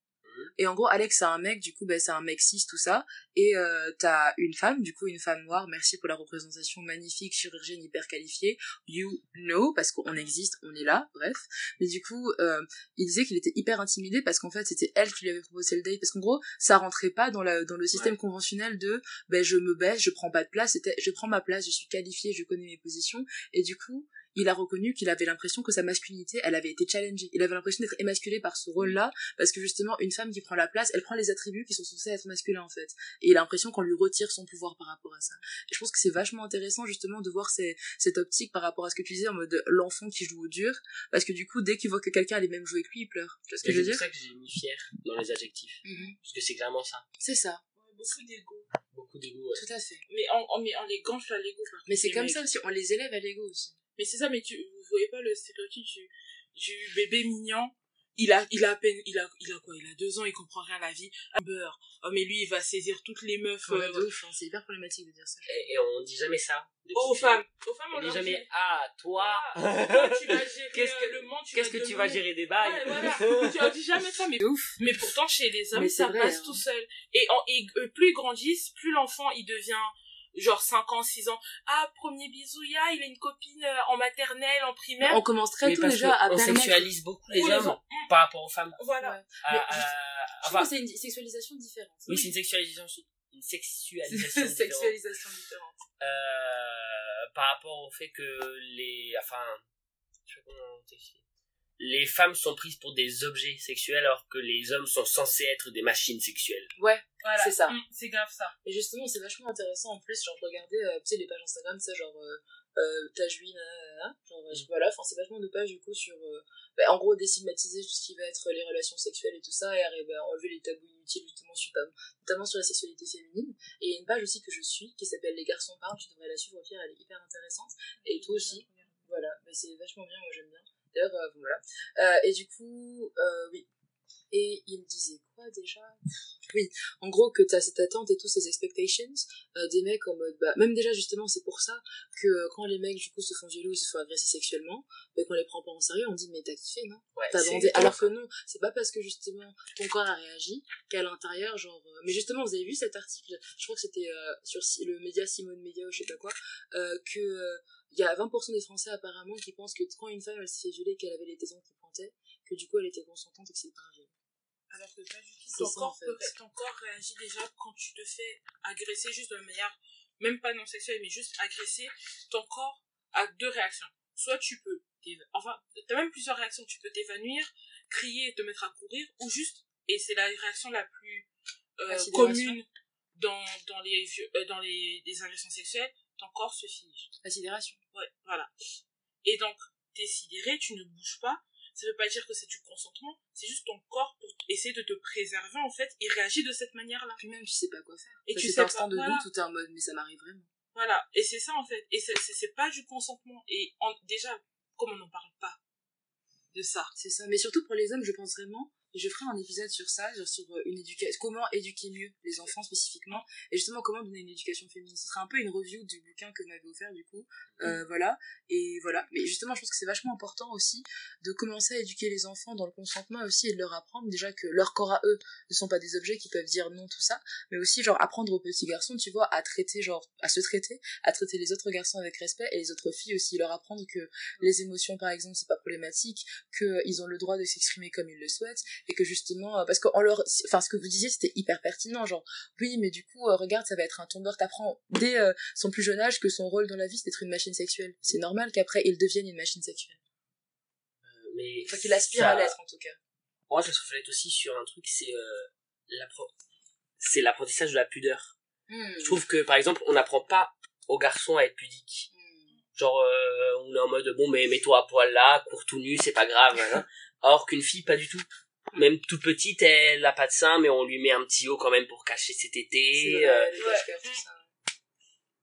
Et en gros, Alex, c'est un mec, du coup, ben, c'est un mec cis, tout ça. Et euh, t'as une femme, du coup, une femme noire. Merci pour la représentation magnifique, chirurgienne hyper qualifiée. You know, parce qu'on existe, on est là, bref. Mais du coup, euh, il disait qu'il était hyper intimidé parce qu'en fait, c'était elle qui lui avait proposé le date. Parce qu'en gros, ça rentrait pas dans, la, dans le système ouais. conventionnel de ben, je me baisse, je prends pas de place, c'était, je prends ma place, je suis qualifiée, je connais mes positions. Et du coup... il a reconnu qu'il avait l'impression que sa masculinité, elle avait été challengée. Il avait l'impression d'être émasculé par ce rôle-là, parce que justement, une femme qui prend la place, elle prend les attributs qui sont censés être masculins, en fait. Et il a l'impression qu'on lui retire son pouvoir par rapport à ça. Et je pense que c'est vachement intéressant, justement, de voir ces, cette optique par rapport à ce que tu disais, en mode l'enfant qui joue au dur, parce que du coup, dès qu'il voit que quelqu'un a les mêmes jouets que lui, il pleure. Tu vois ce que je veux dire ? C'est pour ça que j'ai mis fier dans les adjectifs. Mm-hmm. Parce que c'est clairement ça. C'est ça. Beaucoup d'égo. Beaucoup d'égo, ouais. Tout à fait. Mais on, on, on les gonfle à l'égo. Mais c'est comme mecs. Ça aussi, on les élève à l'égo aussi. Mais c'est ça, mais tu, vous voyez pas le stéréotype du, du bébé mignon. Il a, il a à peine, il a, il a quoi, il a deux ans, il comprend rien à la vie. Ah, beurre. Oh, mais lui, il va saisir toutes les meufs. Ouais, euh, ouf, hein, c'est hyper problématique de dire ça. Et, et on dit jamais ça. Aux femmes. Aux femmes, on, on dit jamais, dit... ah, toi. Ah, toi, tu vas gérer qu'est-ce que, euh, le monde, tu qu'est-ce vas que tu vas gérer des bails. Ouais, voilà. Tu leur dis jamais ça, mais ouf. Mais pourtant, chez les hommes, ça vrai, passe hein. tout seul. Et, en, et, plus ils grandissent, plus l'enfant, il devient, genre cinq ans, six ans, ah, premier bisou, ya, il a une copine en maternelle, en primaire. On commence très tôt déjà à permettre... on sexualise beaucoup les hommes mmh. par rapport aux femmes. Voilà. Ouais. Euh, je, je enfin... pense que c'est une sexualisation différente. Oui, oui. c'est une sexualisation, une sexualisation différente. sexualisation différente. Euh, par rapport au fait que les... Enfin, je sais pas comment t'expliquer. Les femmes sont prises pour des objets sexuels alors que les hommes sont censés être des machines sexuelles. Ouais, voilà. C'est ça. Mmh, c'est grave ça. Et justement, c'est vachement intéressant en plus, genre regarder euh, tu sais les pages Instagram, ça genre euh, euh, Tajouine, euh, genre mmh. voilà, enfin c'est vachement de pages du coup sur euh, bah, en gros déstigmatiser tout ce qui va être les relations sexuelles et tout ça et arriver à enlever les tabous inutiles justement sur notamment sur la sexualité féminine. Et il y a une page aussi que je suis qui s'appelle Les garçons parlent, tu devrais la suivre Pierre, elle est hyper intéressante et toi aussi. Voilà, mais c'est vachement bien, moi j'aime bien. D'ailleurs, euh, voilà. Euh, et du coup, euh, oui. Et il disait quoi déjà ? Oui, en gros, que t'as cette attente et tous ces expectations euh, des mecs en mode, bah, même déjà justement, c'est pour ça que euh, quand les mecs du coup se font violer ou se font agresser sexuellement, bah, qu'on les prend pas en sérieux, on dit mais t'as kiffé, non ? Ouais, t'as bandé. Alors que non, c'est pas parce que justement ton corps a réagi qu'à l'intérieur, genre. Euh... Mais justement, vous avez vu cet article, je crois que c'était euh, sur le média Simone Média ou je sais pas quoi, euh, que. Euh, Il y a vingt pour cent des Français apparemment qui pensent que quand une femme elle s'est fait violer qu'elle avait les tétons qui pointaient, que du coup elle était consentante et que c'était pas un viol. Alors que pas du tout, c'est ton, ça, corps en fait. Peut, ton corps réagit déjà quand tu te fais agresser juste de manière, même pas non sexuelle, mais juste agresser, ton corps a deux réactions. Soit tu peux, enfin, t'as même plusieurs réactions, tu peux t'évanouir, crier et te mettre à courir, ou juste, et c'est la réaction la plus euh, commune dans, dans, les, euh, dans les, les agressions sexuelles, ton corps se fige. La sidération. Ouais, voilà. Et donc, t'es sidéré, tu ne bouges pas, Ça veut pas dire que c'est du consentement, c'est juste ton corps pour essayer de te préserver, en fait, il réagit de cette manière-là. Puis même, tu sais pas quoi faire. Et ça, tu sais pas, instant de voilà. doute, tout est en mode, mais ça m'arrive vraiment. Voilà, et c'est ça, en fait. Et c'est, c'est, c'est pas du consentement. Et en, déjà, comme on n'en parle pas de ça. C'est ça, mais surtout pour les hommes, je pense vraiment, et je ferai un épisode sur ça, genre sur une éducation, comment éduquer mieux les enfants spécifiquement, et justement comment donner une éducation féminine. Ce sera un peu une review du bouquin que vous m'avez offert, du coup, euh, mmh. voilà, et voilà. Mais justement, je pense que c'est vachement important aussi de commencer à éduquer les enfants dans le consentement aussi, et de leur apprendre déjà que leur corps à eux ne sont pas des objets qui peuvent dire non, tout ça, mais aussi, genre, apprendre aux petits garçons, tu vois, à traiter, genre, à se traiter, à traiter les autres garçons avec respect, et les autres filles aussi, leur apprendre que les émotions, par exemple, c'est pas problématique, qu'ils ont le droit de s'exprimer comme ils le souhaitent, et que justement, parce que en leur, enfin, ce que vous disiez, c'était hyper pertinent, genre, oui, mais du coup, euh, regarde, ça va être un tombeur, t'apprends dès euh, son plus jeune âge que son rôle dans la vie, c'est d'être une machine sexuelle. C'est normal qu'après, il devienne une machine sexuelle. Euh, mais enfin, qu'il aspire ça... à l'être, en tout cas. Moi, je me reflète aussi sur un truc, c'est, euh, l'appro... c'est l'apprentissage de la pudeur. Mmh. Je trouve que, par exemple, on n'apprend pas aux garçons à être pudiques. Mmh. Genre, euh, on est en mode, bon, mais mets-toi à poil là, cours tout nu, c'est pas grave, hein. Or qu'une fille, pas du tout. Même toute petite, elle a pas de sein, mais on lui met un petit haut quand même pour cacher ses tétés. C'est vrai, euh... ouais. cache-cœur, tout ça.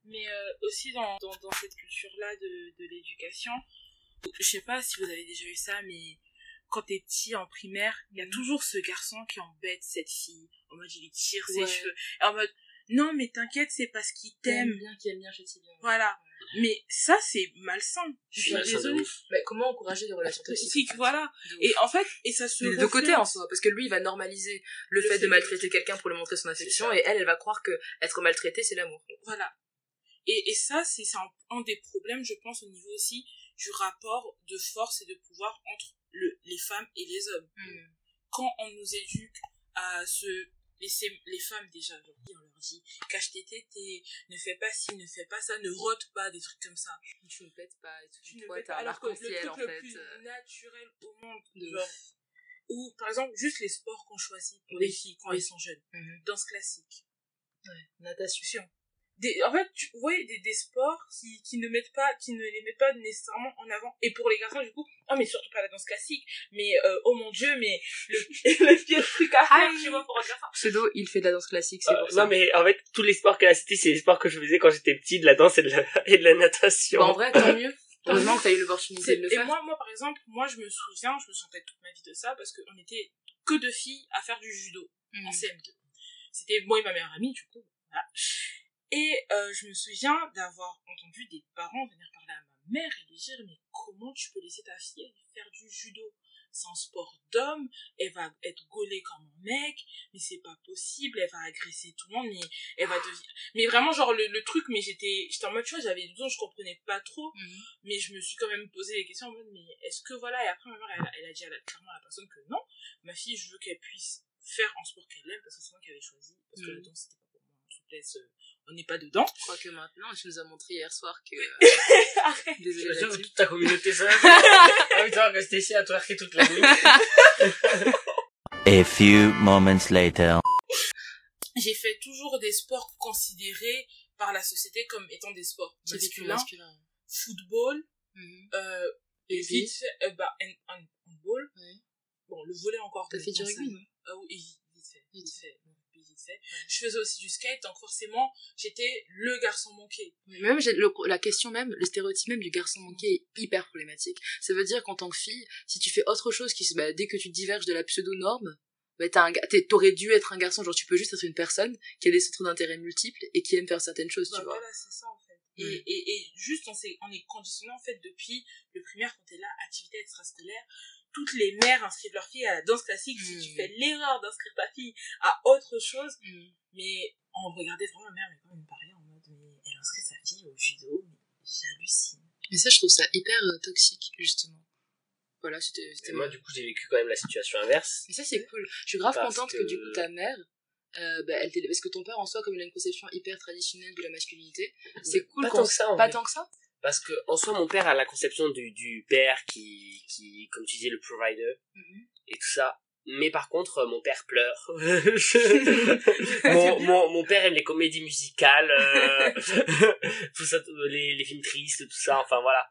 Mais euh, aussi dans, dans, dans cette culture-là de, de l'éducation, je sais pas si vous avez déjà eu ça, mais quand t'es petit en primaire, il y a toujours ce garçon qui embête cette fille. En mode, il lui tire ouais. ses cheveux. Et en mode, non mais t'inquiète, c'est parce qu'il t'aime. T'aime bien, qu'il aime bien, je sais bien. Voilà. Mais ça, c'est malsain. Je suis désolée. Mais comment encourager des relations toxiques ? Voilà. Et en fait, et ça se. Les deux côtés en soi, parce que lui, il va normaliser le, le fait, fait de maltraiter de... quelqu'un pour lui montrer son affection, et elle, elle va croire que être maltraitée, c'est l'amour. Voilà. Et, et ça, c'est, c'est un, un des problèmes, je pense, au niveau aussi du rapport de force et de pouvoir entre le, les femmes et les hommes. Mmh. Quand on nous éduque à se. Les, les femmes, déjà, on leur dit cache tes tétés, ne fais pas ci, ne fais pas ça, ne rote pas, des trucs comme ça. Tu ne pètes pas, tu ne pètes pas. Alors que le truc le plus euh... naturel au monde, de... genre, ou par exemple, juste les sports qu'on choisit pour oui. les filles quand oui. elles sont jeunes, mm-hmm. danse classique, ouais. natation. Des, en fait, tu vois, des, des sports qui, qui ne mettent pas, qui ne les mettent pas nécessairement en avant. Et pour les garçons, du coup, oh, mais surtout pas la danse classique, mais, euh, oh mon Dieu, mais le, le pire truc à faire, tu vois, pour un garçon. Pseudo, il fait de la danse classique, c'est euh, pour ça. Non, mais en fait, tous les sports qu'elle a cités, c'est les sports que je faisais quand j'étais petit, de la danse et de la, et de la natation. Bah, en vrai, tant mieux. Heureusement que t'as eu l'opportunité de le faire. Et moi, moi, par exemple, moi, je me souviens, je me sentais toute ma vie de ça, parce qu'on était que deux filles à faire du judo, mmh. en C M deux. C'était moi et ma meilleure amie, du coup, voilà. Et euh, je me souviens d'avoir entendu des parents venir parler à ma mère et lui dire « Mais comment tu peux laisser ta fille faire du judo ? C'est un sport d'homme, elle va être gaulée comme un mec, mais c'est pas possible, elle va agresser tout le monde, mais elle va devenir... » Mais vraiment, genre, le, le truc, mais j'étais, j'étais en mode, tu vois, j'avais douze ans, je comprenais pas trop, mm-hmm. mais je me suis quand même posé les questions en mode « Mais est-ce que voilà ?» Et après, ma mère, elle, elle a dit à la, clairement à la personne que non, ma fille, je veux qu'elle puisse faire un sport qu'elle aime, parce que c'est moi qui avais choisi, parce mm-hmm. que la danse, c'était pas pour moi, je te laisse... On n'est pas dedans. Je crois que maintenant, tu nous as montré hier soir que... Euh... Arrête. Désolée. Je toute ta communauté, ça. Ah oui, tu vois que Stécia a twerké toute la nuit. A few moments later. J'ai fait toujours des sports considérés par la société comme étant des sports masculins. Masculin. Football. Mm-hmm. Euh, et vite fait, euh, bah, un, un, un ball. Oui. Bon, le volley encore. T'as fait du rugby, non ? Ah oui, vite fait. Vite fait. Ouais. Je faisais aussi du skate, donc forcément j'étais le garçon manqué. Même le, la question même, le stéréotype même du garçon manqué est hyper problématique. Ça veut dire qu'en tant que fille, si tu fais autre chose, qui, bah, dès que tu diverges de la pseudo-norme, bah, t'as un, t'aurais dû être un garçon, genre tu peux juste être une personne qui a des centres d'intérêt multiples et qui aime faire certaines choses, bah, tu bah, vois. Voilà, c'est ça en fait. Et, mmh. et, et juste on, s'est, on est conditionné en fait depuis le primaire, quand t'es là, activité extrascolaire. Toutes les mères inscrivent leur fille à la danse classique, mmh. si tu fais l'erreur d'inscrire ta fille à autre chose, mmh. mais on regardait vraiment ma mère, mais quand elle me parlait en mode, mais elle inscrit sa fille au judo, j'hallucine. Mais ça, je trouve ça hyper euh, toxique, justement. Voilà, c'était, c'était... Moi, du coup, j'ai vécu quand même la situation inverse. Mais ça, c'est cool. Je suis grave Parce contente que... que, du coup, ta mère... Euh, bah, elle parce que ton père en soi, comme il a une conception hyper traditionnelle de la masculinité, c'est cool. Pas tant que ça. Pas tant que ça. Parce que en soi, mon père a la conception du du père qui qui comme tu disais le provider mm-hmm. et tout ça. Mais par contre, mon père pleure. mon mon mon père aime les comédies musicales, euh, tout ça, les les films tristes, tout ça. Enfin voilà.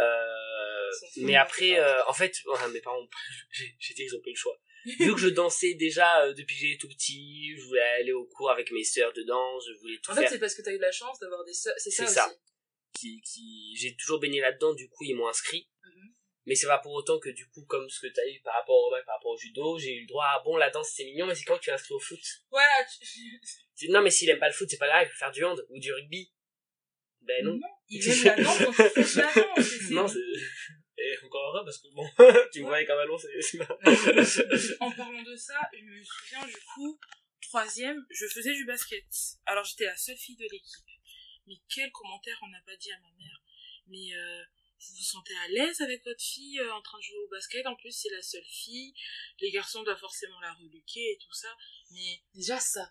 Euh, mais après, euh, en fait, ouais, mes parents, j'ai, j'ai dit, ils ont pas eu le choix. Vu que je dansais déjà euh, depuis que j'étais tout petit, je voulais aller au cours avec mes sœurs de danse, je voulais tout en faire. En fait, c'est parce que t'as eu la chance d'avoir des sœurs, c'est ça, c'est ça aussi. Qui, qui, j'ai toujours baigné là-dedans, du coup, ils m'ont inscrit. Mm-hmm. Mais c'est pas pour autant que, du coup, comme ce que t'as eu par rapport au rugby, par rapport au judo, j'ai eu le droit à, bon, la danse, c'est mignon, mais c'est quand tu es inscrit au foot. Voilà. Tu... Non, mais s'il aime pas le foot, c'est pas grave, il peut faire du hand ou du rugby. Ben non. non il aime la danse, on se fait la danse. C'est... Non, c'est... Et encore heureux, parce que bon, tu me voyais comme un long, c'est... En parlant de ça, je me souviens, du coup, troisième, je faisais du basket. Alors, j'étais la seule fille de l'équipe. Mais quel commentaire on n'a pas dit à ma mère. Mais euh, vous vous sentez à l'aise avec votre fille euh, en train de jouer au basket. En plus, c'est la seule fille. Les garçons doivent forcément la reluquer et tout ça. Mais déjà ça.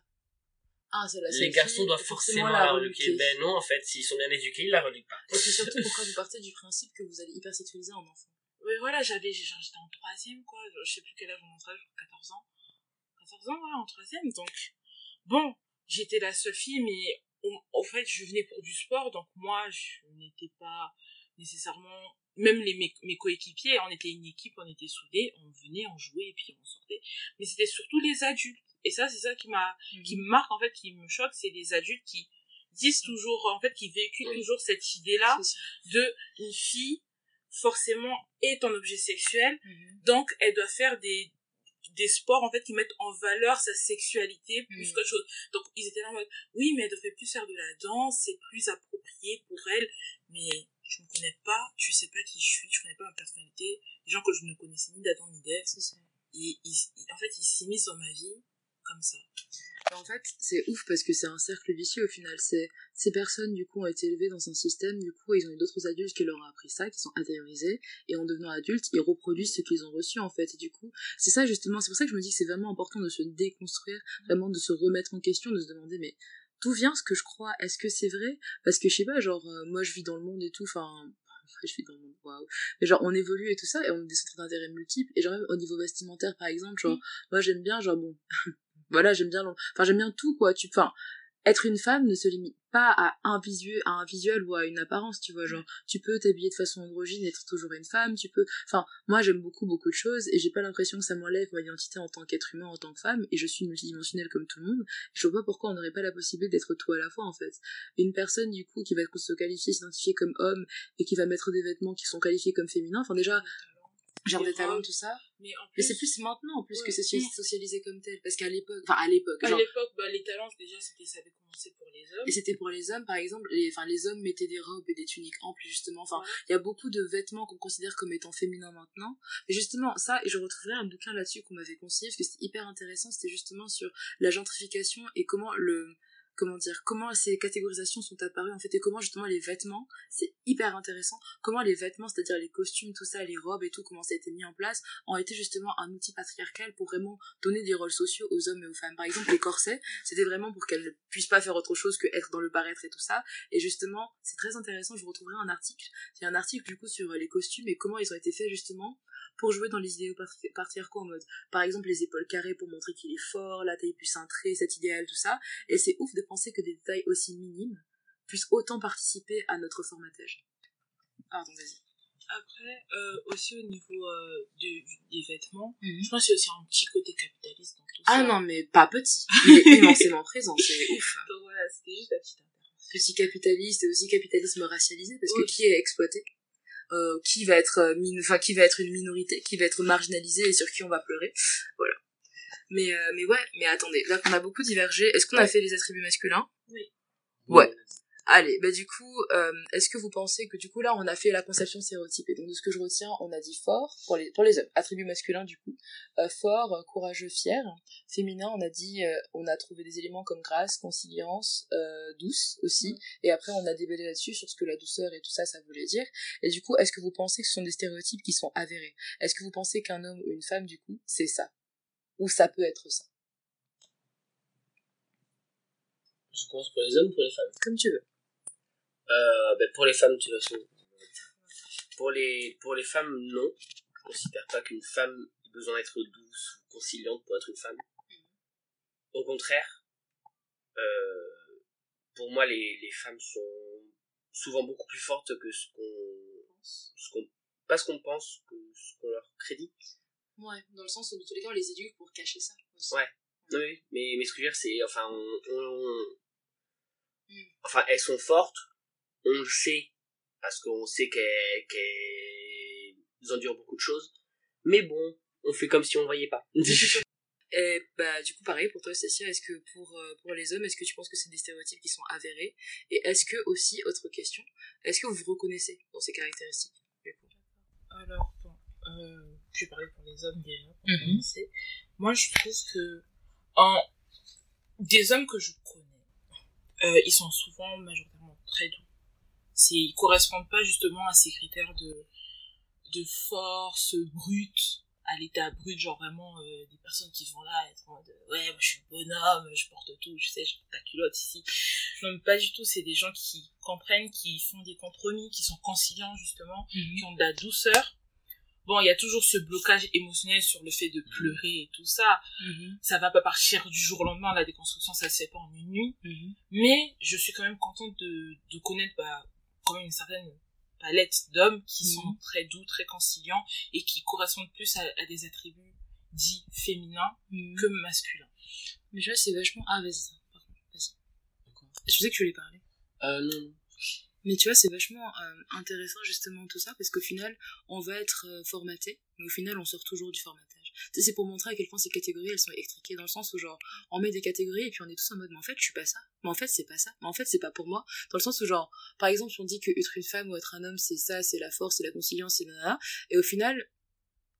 Ah, c'est la seule les fille. Les garçons doivent forcément, forcément la reluquer. Ben non, en fait, s'ils sont bien éduqués, ils la reluquent pas. Et puis surtout, pourquoi vous partez du principe que vous allez hypersexualiser un enfant? Oui, voilà, j'avais, genre, j'étais en troisième, quoi. Je sais plus quel âge on entrait, genre quatorze ans. quatorze ans, ouais, en troisième. Donc, bon, j'étais la seule fille, mais... En fait, je venais pour du sport, donc moi, je n'étais pas nécessairement... Même les, mes, mes coéquipiers, on était une équipe, on était soudés, on venait, on jouait, et puis on sortait. Mais c'était surtout les adultes. Et ça, c'est ça qui m'a, mmh. qui me marque, en fait, qui me choque, c'est les adultes qui disent toujours, en fait, qui véhiculent mmh. toujours cette idée-là de une fille, forcément, est un objet sexuel, mmh. donc elle doit faire des... des sports, en fait, qui mettent en valeur sa sexualité plus mmh. qu'autre chose. Donc, ils étaient là en mode, oui, mais elle devrait plus faire de la danse, c'est plus approprié pour elle, mais tu me connais pas, tu sais pas qui je suis, tu connais pas ma personnalité, des gens que je ne connaissais ni d'Adam ni d'Ève, et ils, en fait, ils s'immiscent dans ma vie, comme ça. En fait, c'est ouf parce que c'est un cercle vicieux au final. C'est, ces personnes, du coup, ont été élevées dans un système, du coup, ils ont eu d'autres adultes qui leur ont appris ça, qui sont intériorisés, et en devenant adultes, ils reproduisent ce qu'ils ont reçu, en fait. Et du coup, c'est ça, justement, c'est pour ça que je me dis que c'est vraiment important de se déconstruire, vraiment de se remettre en question, de se demander, mais d'où vient ce que je crois? Est-ce que c'est vrai? Parce que, je sais pas, genre, euh, moi, je vis dans le monde et tout, enfin... je suis dans mon waouh mais genre on évolue et tout ça et on a des centres d'intérêt multiples et genre même au niveau vestimentaire par exemple genre mmh. moi j'aime bien genre bon voilà j'aime bien enfin j'aime bien tout quoi tu enfin être une femme ne se limite pas à un visuel à un visuel ou à une apparence tu vois genre tu peux t'habiller de façon androgyne être toujours une femme tu peux enfin moi j'aime beaucoup beaucoup de choses et j'ai pas l'impression que ça m'enlève ma identité en tant qu'être humain en tant que femme et je suis multidimensionnelle comme tout le monde je vois pas pourquoi on n'aurait pas la possibilité d'être tout à la fois en fait une personne du coup qui va se qualifier s'identifier comme homme et qui va mettre des vêtements qui sont qualifiés comme féminins enfin déjà genre des talons tout ça mais, en plus, mais c'est plus maintenant en plus ouais, que c'est socialisé comme tel parce qu'à l'époque enfin à l'époque à genre, l'époque bah, les talents déjà c'était ça avait commencé pour les hommes et c'était pour les hommes par exemple enfin les, les hommes mettaient des robes et des tuniques amples justement enfin il ouais. y a beaucoup de vêtements qu'on considère comme étant féminins maintenant mais justement ça et je retrouverai un bouquin là-dessus qu'on m'avait conseillé parce que c'était hyper intéressant c'était justement sur la gentrification et comment le comment dire, comment ces catégorisations sont apparues en fait, et comment justement les vêtements, c'est hyper intéressant, comment les vêtements, c'est-à-dire les costumes, tout ça, les robes et tout, comment ça a été mis en place, ont été justement un outil patriarcal pour vraiment donner des rôles sociaux aux hommes et aux femmes. Par exemple, les corsets, c'était vraiment pour qu'elles ne puissent pas faire autre chose que être dans le paraître et tout ça, et justement, c'est très intéressant, je retrouverai un article, il y a un article du coup sur les costumes et comment ils ont été faits justement, pour jouer dans les idéaux patriarcaux en mode, par exemple, les épaules carrées pour montrer qu'il est fort, la taille plus cintrée, cet idéal, tout ça. Et c'est ouf de penser que des détails aussi minimes puissent autant participer à notre formatage. Pardon, vas-y. Après, euh, aussi au niveau euh, de, du, des vêtements, mm-hmm. je pense qu'il y a aussi un petit côté capitaliste dans tout ça. Ah non, mais pas petit. Il est immensément présent, c'est ouf. Donc voilà, c'était juste la petite intervention. Petit capitaliste et aussi capitalisme racialisé, parce oui. que qui est exploité? Euh, qui va être euh, mine enfin qui va être une minorité qui va être marginalisée et sur qui on va pleurer voilà mais euh, mais ouais mais attendez là qu'on a beaucoup divergé est-ce qu'on ouais. a fait les attributs masculins oui ouais oui. Allez bah du coup euh, est-ce que vous pensez que du coup là on a fait la conception stéréotype et donc de ce que je retiens on a dit fort pour les pour les hommes attributs masculins du coup euh, fort courageux fier féminin on a dit euh, on a trouvé des éléments comme grâce conciliance euh, douce aussi et après on a déballé là-dessus sur ce que la douceur et tout ça ça voulait dire et du coup est-ce que vous pensez que ce sont des stéréotypes qui sont avérés est-ce que vous pensez qu'un homme ou une femme du coup c'est ça ou ça peut être ça je commence pour les hommes ou pour les femmes comme tu veux. Euh, ben pour les femmes, de toute façon, pour les, pour les femmes, non. Je considère pas qu'une femme ait besoin d'être douce ou conciliante pour être une femme. Au contraire, euh, pour moi, les, les femmes sont souvent beaucoup plus fortes que ce qu'on, ce qu'on, pas ce qu'on pense que ce qu'on leur crédite. Ouais, dans le sens où dans tous les cas on les éduque pour cacher ça aussi. Ouais, ouais. Oui, mais, mais ce que je veux dire c'est, enfin, on, on... Mm. enfin elles sont fortes, on le sait, parce qu'on sait qu'elles, qu'elles endurent beaucoup de choses, mais bon, on fait comme si on ne voyait pas. Et bah, du coup, pareil, pour toi, Stécia, est-ce que pour, euh, pour les hommes, est-ce que tu penses que c'est des stéréotypes qui sont avérés? Et est-ce que, aussi, autre question, est-ce que vous vous reconnaissez dans ces caractéristiques? Alors, bon, euh, je vais parler pour les hommes déjà, pour mm-hmm. commencer. Moi, je trouve que, en, des hommes que je connais, euh, ils sont souvent majoritairement très doux. C'est, ils correspondent pas justement à ces critères de, de force brute, à l'état brut, genre vraiment euh, des personnes qui sont là, être en mode « Ouais, moi je suis bonhomme, je porte tout, je sais, je porte ta culotte ici. » Non, mais pas du tout, c'est des gens qui comprennent, qui font des compromis, qui sont conciliants justement, mm-hmm. qui ont de la douceur. Bon, il y a toujours ce blocage émotionnel sur le fait de pleurer et tout ça. Mm-hmm. Ça va pas partir du jour au lendemain, la déconstruction, ça se fait pas en une nuit. Mm-hmm. Mais je suis quand même contente de, de connaître bah, quand même une certaine... palette d'hommes qui mmh. sont très doux, très conciliants et qui correspondent plus à, à des attributs dits féminins mmh. que masculins. Mais je vois, c'est vachement... Ah, vas-y, par contre, vas-y. D'accord. Je sais que tu voulais parler. Euh, non, non. Mais tu vois, c'est vachement euh, intéressant justement tout ça, parce qu'au final, on va être euh, formaté, mais au final, on sort toujours du formatage. Ça, c'est pour montrer à quel point ces catégories, elles sont étriquées, dans le sens où, genre, on met des catégories et puis on est tous en mode, mais en fait, je suis pas ça, mais en fait, c'est pas ça, mais en fait, c'est pas pour moi, dans le sens où, genre, par exemple, on dit que être une femme ou être un homme, c'est ça, c'est la force, c'est la conciliance, c'est nanana, et au final,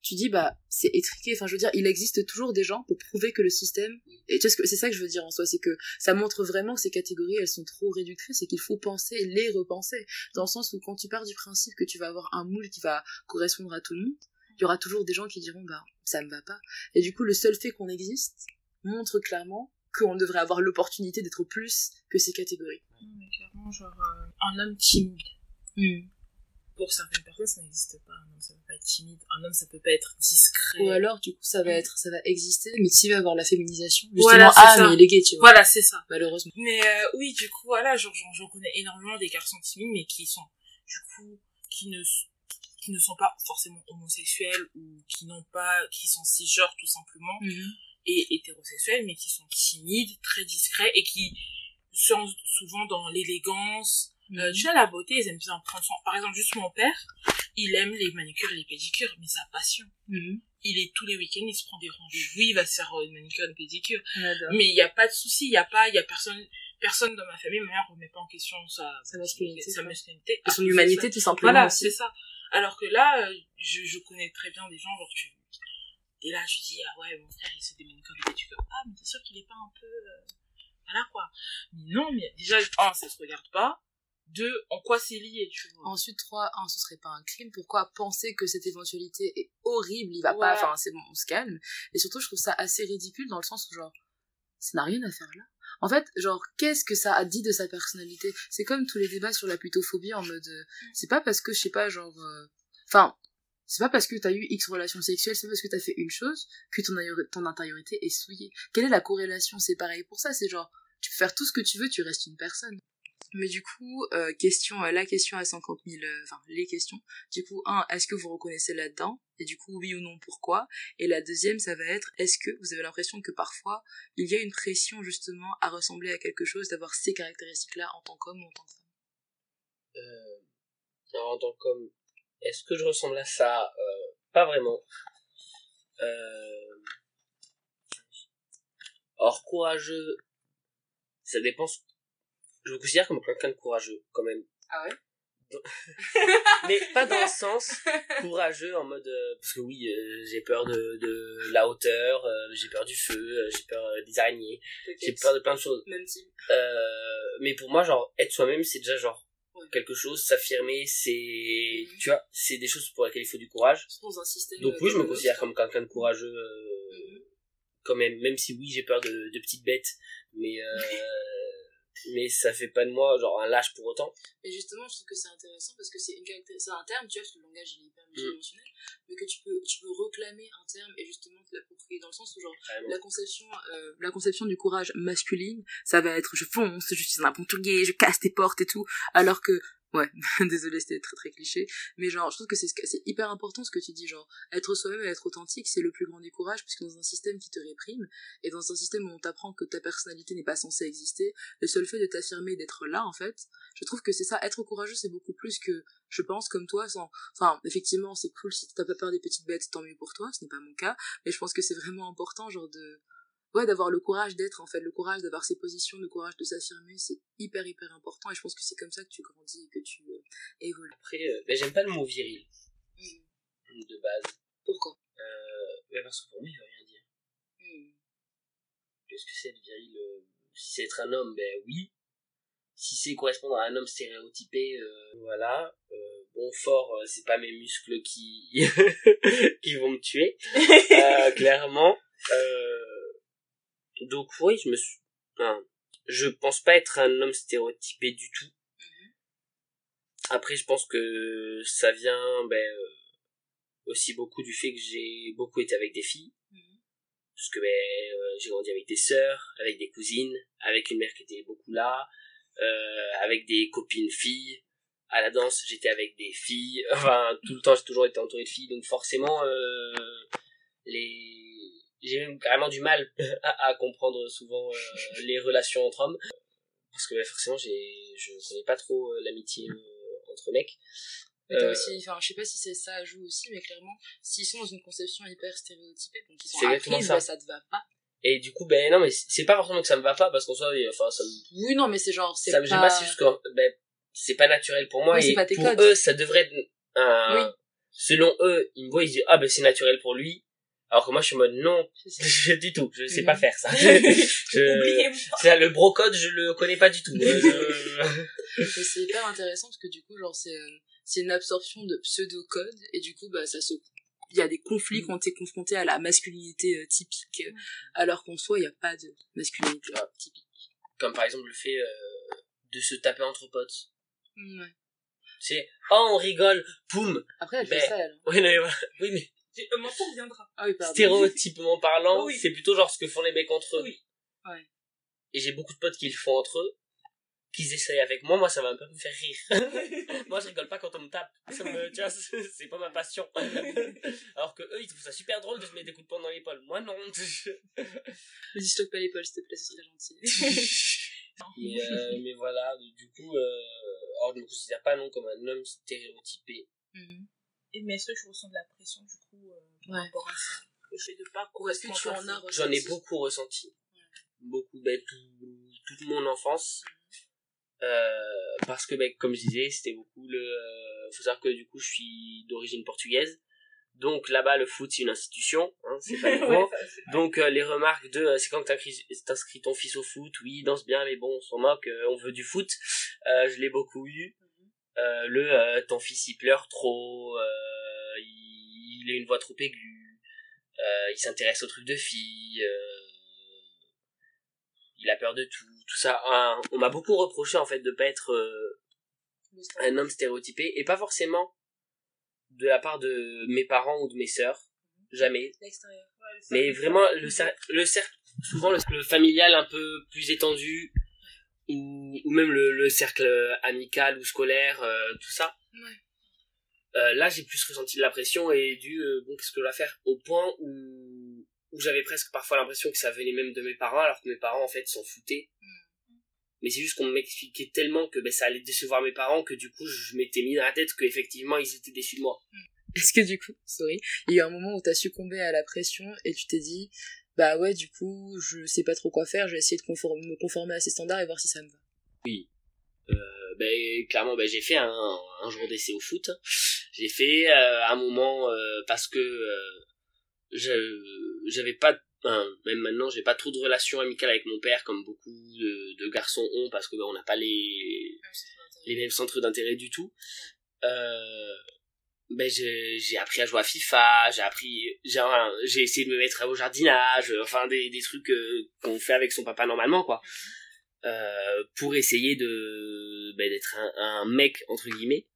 tu dis, bah, c'est étriqué, enfin, je veux dire, il existe toujours des gens pour prouver que le système, et tu vois, c'est ça que je veux dire en soi, c'est que ça montre vraiment que ces catégories, elles sont trop réductrices et qu'il faut penser et les repenser, dans le sens où quand tu pars du principe que tu vas avoir un moule qui va correspondre à tout le monde, il y aura toujours des gens qui diront, bah, ça me va pas. Et du coup, le seul fait qu'on existe montre clairement qu'on devrait avoir l'opportunité d'être plus que ces catégories. Non, mais clairement, genre, euh, un homme timide. Mm. Pour certaines personnes, ça n'existe pas. Un homme, ça peut pas être timide. Un homme, ça peut pas être discret. Ou alors, du coup, ça va être, ça va exister, mais tu vas avoir la féminisation. Justement, voilà, ah, ça. Mais il est gay, tu vois. Voilà, c'est ça. Malheureusement. Mais, euh, oui, du coup, voilà, genre, j'en connais énormément des garçons timides, mais qui sont, du coup, qui ne, qui ne sont pas forcément homosexuels ou qui n'ont pas, qui sont cisgenres tout simplement, mm-hmm. et hétérosexuels, mais qui sont timides, très discrets et qui sont souvent dans l'élégance, mm-hmm. euh, tu vois, la beauté, ils aiment bien prendre soin. Par exemple, juste mon père, il aime les manicures et les pédicures, mais sa passion. Mm-hmm. Il est tous les week-ends, il se prend des rendez-vous, il va se faire une manicure, une pédicure. Mm-hmm. Mais il n'y a pas de souci, il n'y a pas, il n'y a personne, personne dans ma famille, ma mère ne remet pas en question sa, sa masculinité, sa masculinité, son humanité, ça. Tout simplement. Voilà, aussi. C'est ça. Alors que là, je, je connais très bien des gens, genre, tu, t'es là, tu dis, ah ouais, mon frère, il se démène comme ça, tu fais, ah, mais t'es sûr qu'il est pas un peu, euh, voilà, quoi. Mais non, mais déjà, un, ça se regarde pas. Deux, en quoi c'est lié, tu vois. Ensuite, trois, un, ce serait pas un crime. Pourquoi penser que cette éventualité est horrible, il va ouais. pas, enfin, c'est bon, on se calme. Et surtout, je trouve ça assez ridicule dans le sens où, genre, ça n'a rien à faire là. En fait, genre, qu'est-ce que ça a dit de sa personnalité? C'est comme tous les débats sur la putophobie en mode... Euh, c'est pas parce que, je sais pas, genre... Enfin, euh, c'est pas parce que t'as eu X relations sexuelles, c'est pas parce que t'as fait une chose que ton, ton intériorité est souillée. Quelle est la corrélation? C'est pareil pour ça, c'est genre, tu peux faire tout ce que tu veux, tu restes une personne. Mais du coup, euh, question, euh, la question à cinquante mille... Enfin, euh, les questions. Du coup, un, est-ce que vous reconnaissez là-dedans? Et du coup, oui ou non, pourquoi? Et la deuxième, ça va être, est-ce que vous avez l'impression que parfois, il y a une pression, justement, à ressembler à quelque chose, d'avoir ces caractéristiques-là en tant qu'homme ou en tant que femme? Euh, alors, en tant qu'homme, est-ce que je ressemble à ça? Euh, pas vraiment. Euh... Or, courageux, ça dépend... Je me considère comme quelqu'un de courageux, quand même. Ah ouais? Mais pas dans le sens courageux en mode euh, parce que oui euh, j'ai peur de, de la hauteur, euh, j'ai peur du feu, euh, j'ai peur des araignées, okay. J'ai peur de plein de choses, même si euh, mais pour moi genre être soi-même c'est déjà genre ouais. quelque chose, s'affirmer c'est mm-hmm. tu vois c'est des choses pour lesquelles il faut du courage dans un système, donc oui je me considère comme quelqu'un de courageux euh, mm-hmm. quand même, même si oui j'ai peur de, de petites bêtes mais euh, mais ça fait pas de moi genre un lâche pour autant. Mais justement je trouve que c'est intéressant parce que c'est une caractéristique, c'est un terme tu vois parce que le langage il est hyper multidimensionnel, mmh. mais que tu peux tu peux reclamer un terme et justement te l'approprier dans le sens où genre vraiment. la conception euh, la conception du courage masculine ça va être je fonce, je suis un aventurier, je casse tes portes et tout, alors que Ouais, désolé, c'était très très cliché, mais genre je trouve que c'est c'est hyper important ce que tu dis, genre être soi-même et être authentique, c'est le plus grand des courages, puisque dans un système qui te réprime et dans un système où on t'apprend que ta personnalité n'est pas censée exister, le seul fait de t'affirmer, d'être là en fait, je trouve que c'est ça, être courageux, c'est beaucoup plus que je pense comme toi, sans, enfin effectivement c'est cool si t'as pas peur des petites bêtes, tant mieux pour toi, ce n'est pas mon cas, mais je pense que c'est vraiment important genre de ouais d'avoir le courage d'être en fait, le courage d'avoir ses positions, le courage de s'affirmer, c'est hyper hyper important et je pense que c'est comme ça que tu grandis et que tu euh, évolues. Après euh, ben j'aime pas le mot viril mmh. de base. Pourquoi euh, ben parce que pour moi il veut rien dire. Mmh. Qu'est-ce que c'est le viril? euh, si c'est être un homme, ben oui, si c'est correspondre à un homme stéréotypé, euh, voilà, euh, bon fort, euh, c'est pas mes muscles qui qui vont me tuer euh, clairement. euh, Donc oui, je me suis... Enfin, je pense pas être un homme stéréotypé du tout. Mmh. Après, je pense que ça vient ben, aussi beaucoup du fait que j'ai beaucoup été avec des filles. Mmh. Parce que ben, j'ai grandi avec des sœurs, avec des cousines, avec une mère qui était beaucoup là, euh, avec des copines filles. À la danse, j'étais avec des filles. Enfin, tout le temps, j'ai toujours été entouré de filles. Donc forcément, euh, les... j'ai même carrément du mal à, à comprendre souvent euh, les relations entre hommes, parce que bah, forcément j'ai je connais pas trop euh, l'amitié euh, entre mecs. Mais t'as euh... aussi, enfin je sais pas si c'est ça joue aussi, mais clairement s'ils sont dans une conception hyper stéréotypée, donc ils sont apprises, ça. Bah, ça te va pas. Et du coup ben non, mais c'est pas forcément que ça me va pas, parce qu'en soi enfin ça me... oui non mais c'est genre c'est ça me gêne pas, c'est juste que ben c'est pas naturel pour moi, oui, et pour codes. Eux ça devrait être un... oui. Selon eux, ils me voient, ils disent ah ben c'est naturel pour lui. Alors que moi, je suis en mode, non, je, du tout, je sais mmh. pas faire ça. je, Oubliez-moi. Ça, le brocode, je le connais pas du tout. je... Mais c'est hyper intéressant parce que du coup, genre, c'est, c'est une absorption de pseudo-codes et du coup, bah, ça se, il y a des conflits mmh. quand t'es confronté à la masculinité euh, typique, mmh. alors qu'en soi, il y a pas de masculinité ah. typique. Comme par exemple le fait euh, de se taper entre potes. Mmh, ouais. C'est, oh, on rigole, poum. Après, elle ben, fait ça, elle. Oui, non, mais voilà. Oui, mais. Euh, mon tour viendra. Ah oui, pardon. Stéréotypement parlant, oui. C'est plutôt genre ce que font les mecs entre eux. Oui. Ouais. Et j'ai beaucoup de potes qui le font entre eux, qu'ils essayent avec moi, moi ça va un peu me faire rire. Moi je rigole pas quand on me tape. Ça me, tu vois, c'est pas ma passion. Alors que eux ils trouvent ça super drôle de se mettre des coups de poing dans l'épaule. Moi non. Vas-y, je toque pas l'épaule s'il te plaît, ce serait gentil. Et euh, mais voilà, du coup, euh... alors je me considère pas non comme un homme stéréotypé. Mm-hmm. Mais est-ce que je ressens de la pression du coup euh, par ouais. rapport à ça, le fait de pas correspondre à ça? J'en ressenti. ai beaucoup ressenti, ouais. beaucoup, ben, tout, toute mon enfance, mm-hmm. euh, parce que ben, comme je disais, c'était beaucoup le, euh, faut savoir que du coup je suis d'origine portugaise, donc là-bas le foot c'est une institution, hein, c'est pas nouveau, ouais, donc euh, les remarques de, euh, c'est quand t'inscris, t'inscris ton fils au foot, oui il danse bien mais bon on s'en moque, euh, on veut du foot, euh, je l'ai beaucoup eu. Euh, le euh, ton fils il pleure trop, euh, il, il a une voix trop aiguë, euh, il s'intéresse aux trucs de filles, euh, il a peur de tout, tout ça. Un, on m'a beaucoup reproché en fait de pas être euh, un homme stéréotypé, et pas forcément de la part de mes parents ou de mes sœurs, jamais. L'extérieur. Ouais, le mais vraiment le cercle, le cercle, souvent le cercle familial un peu plus étendu. Ou, ou même le, le cercle amical ou scolaire, euh, tout ça. Ouais. Euh, là, j'ai plus ressenti de la pression et du euh, bon, qu'est-ce que je dois faire, au point où, où j'avais presque parfois l'impression que ça venait même de mes parents, alors que mes parents en fait s'en foutaient. Mm. Mais c'est juste qu'on m'expliquait tellement que ben, ça allait décevoir mes parents que du coup, je m'étais mis dans la tête qu'effectivement, ils étaient déçus de moi. Mm. Est-ce que du coup, sorry, il y a un moment où t'as succombé à la pression et tu t'es dit. Bah ouais, du coup, je sais pas trop quoi faire, je vais essayer de conformer, me conformer à ces standards et voir si ça me va. Oui. Euh, ben, clairement, ben, j'ai fait un, un jour d'essai au foot. J'ai fait euh, un moment euh, parce que euh, je, j'avais pas, hein, même maintenant, j'ai pas trop de relations amicales avec mon père, comme beaucoup de, de garçons ont, parce que ben, on n'a pas les, les mêmes centres d'intérêt du tout. Euh... ben j'ai j'ai appris à jouer à FIFA, j'ai appris j'ai j'ai essayé de me mettre au jardinage, enfin des des trucs euh, qu'on fait avec son papa normalement quoi, euh, pour essayer de ben d'être un, un mec entre guillemets,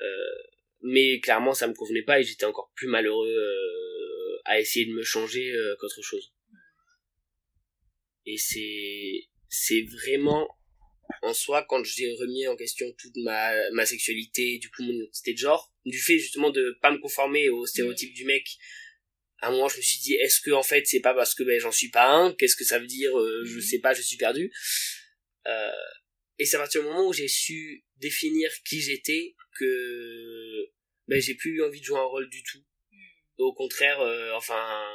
euh, mais clairement ça me convenait pas et j'étais encore plus malheureux euh, à essayer de me changer euh, qu'autre chose. Et c'est c'est vraiment en soi, quand j'ai remis en question toute ma ma sexualité, du coup mon identité de genre, du fait justement de pas me conformer aux stéréotypes mmh. du mec, à un moment je me suis dit, est-ce que en fait c'est pas parce que ben j'en suis pas un, qu'est-ce que ça veut dire, euh, mmh. je sais pas, je suis perdu. Euh, et c'est à partir du moment où j'ai su définir qui j'étais que ben j'ai plus eu envie de jouer un rôle du tout. Mmh. Au contraire, euh, enfin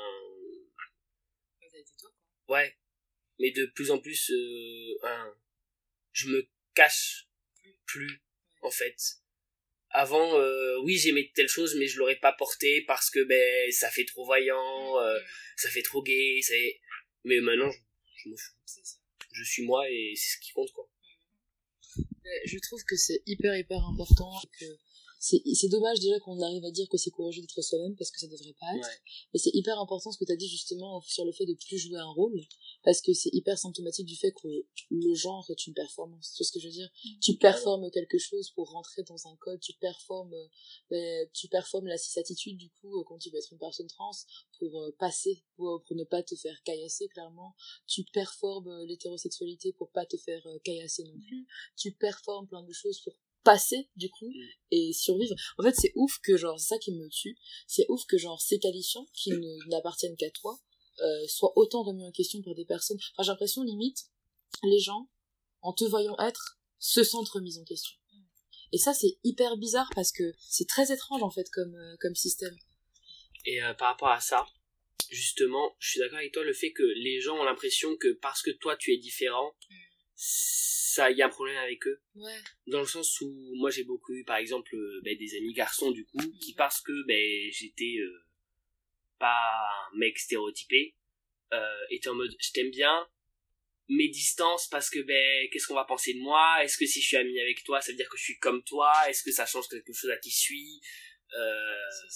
ouais, mais de plus en plus euh, un, je me cache plus en fait. Avant euh, oui j'aimais telle chose mais je l'aurais pas portée parce que ben ça fait trop voyant, euh, ça fait trop gay, c'est... mais maintenant je, je m'en fous, c'est ça. Je suis moi et c'est ce qui compte quoi. Je trouve que c'est hyper hyper important, que c'est c'est dommage déjà qu'on arrive à dire que c'est courageux d'être soi-même parce que ça devrait pas être, ouais. Mais c'est hyper important ce que t'as dit justement sur le fait de plus jouer un rôle, parce que c'est hyper symptomatique du fait que le genre est une performance. Tu vois ce que je veux dire? Mmh. Tu performes quelque chose pour rentrer dans un code, tu performes, euh, tu performes la cis-attitude, du coup, quand tu vas être une personne trans, pour euh, passer, pour, pour ne pas te faire caillasser, clairement. Tu performes euh, l'hétérosexualité pour pas te faire euh, caillasser non plus. Mmh. Tu performes plein de choses pour passer, du coup, mmh. et survivre. En fait, c'est ouf que, genre, c'est ça qui me tue, c'est ouf que, genre, ces qualifiants qui ne, n'appartiennent qu'à toi, Euh, soit autant remis en question par des personnes. Enfin, j'ai l'impression, limite, les gens, en te voyant être, se sentent remis en question. Et ça, c'est hyper bizarre parce que c'est très étrange, en fait, comme, euh, comme système. Et euh, par rapport à ça, justement, je suis d'accord avec toi, le fait que les gens ont l'impression que parce que toi, tu es différent, mm. ça, il y a un problème avec eux. Ouais. Dans le sens où, moi, j'ai beaucoup eu, par exemple, euh, ben, des amis garçons, du coup, mm. qui, parce que ben, j'étais... Euh, pas un mec stéréotypé, euh, était en mode je t'aime bien, mais distance parce que ben qu'est-ce qu'on va penser de moi, est-ce que si je suis ami avec toi ça veut dire que je suis comme toi, est-ce que ça change quelque chose à qui je suis, euh,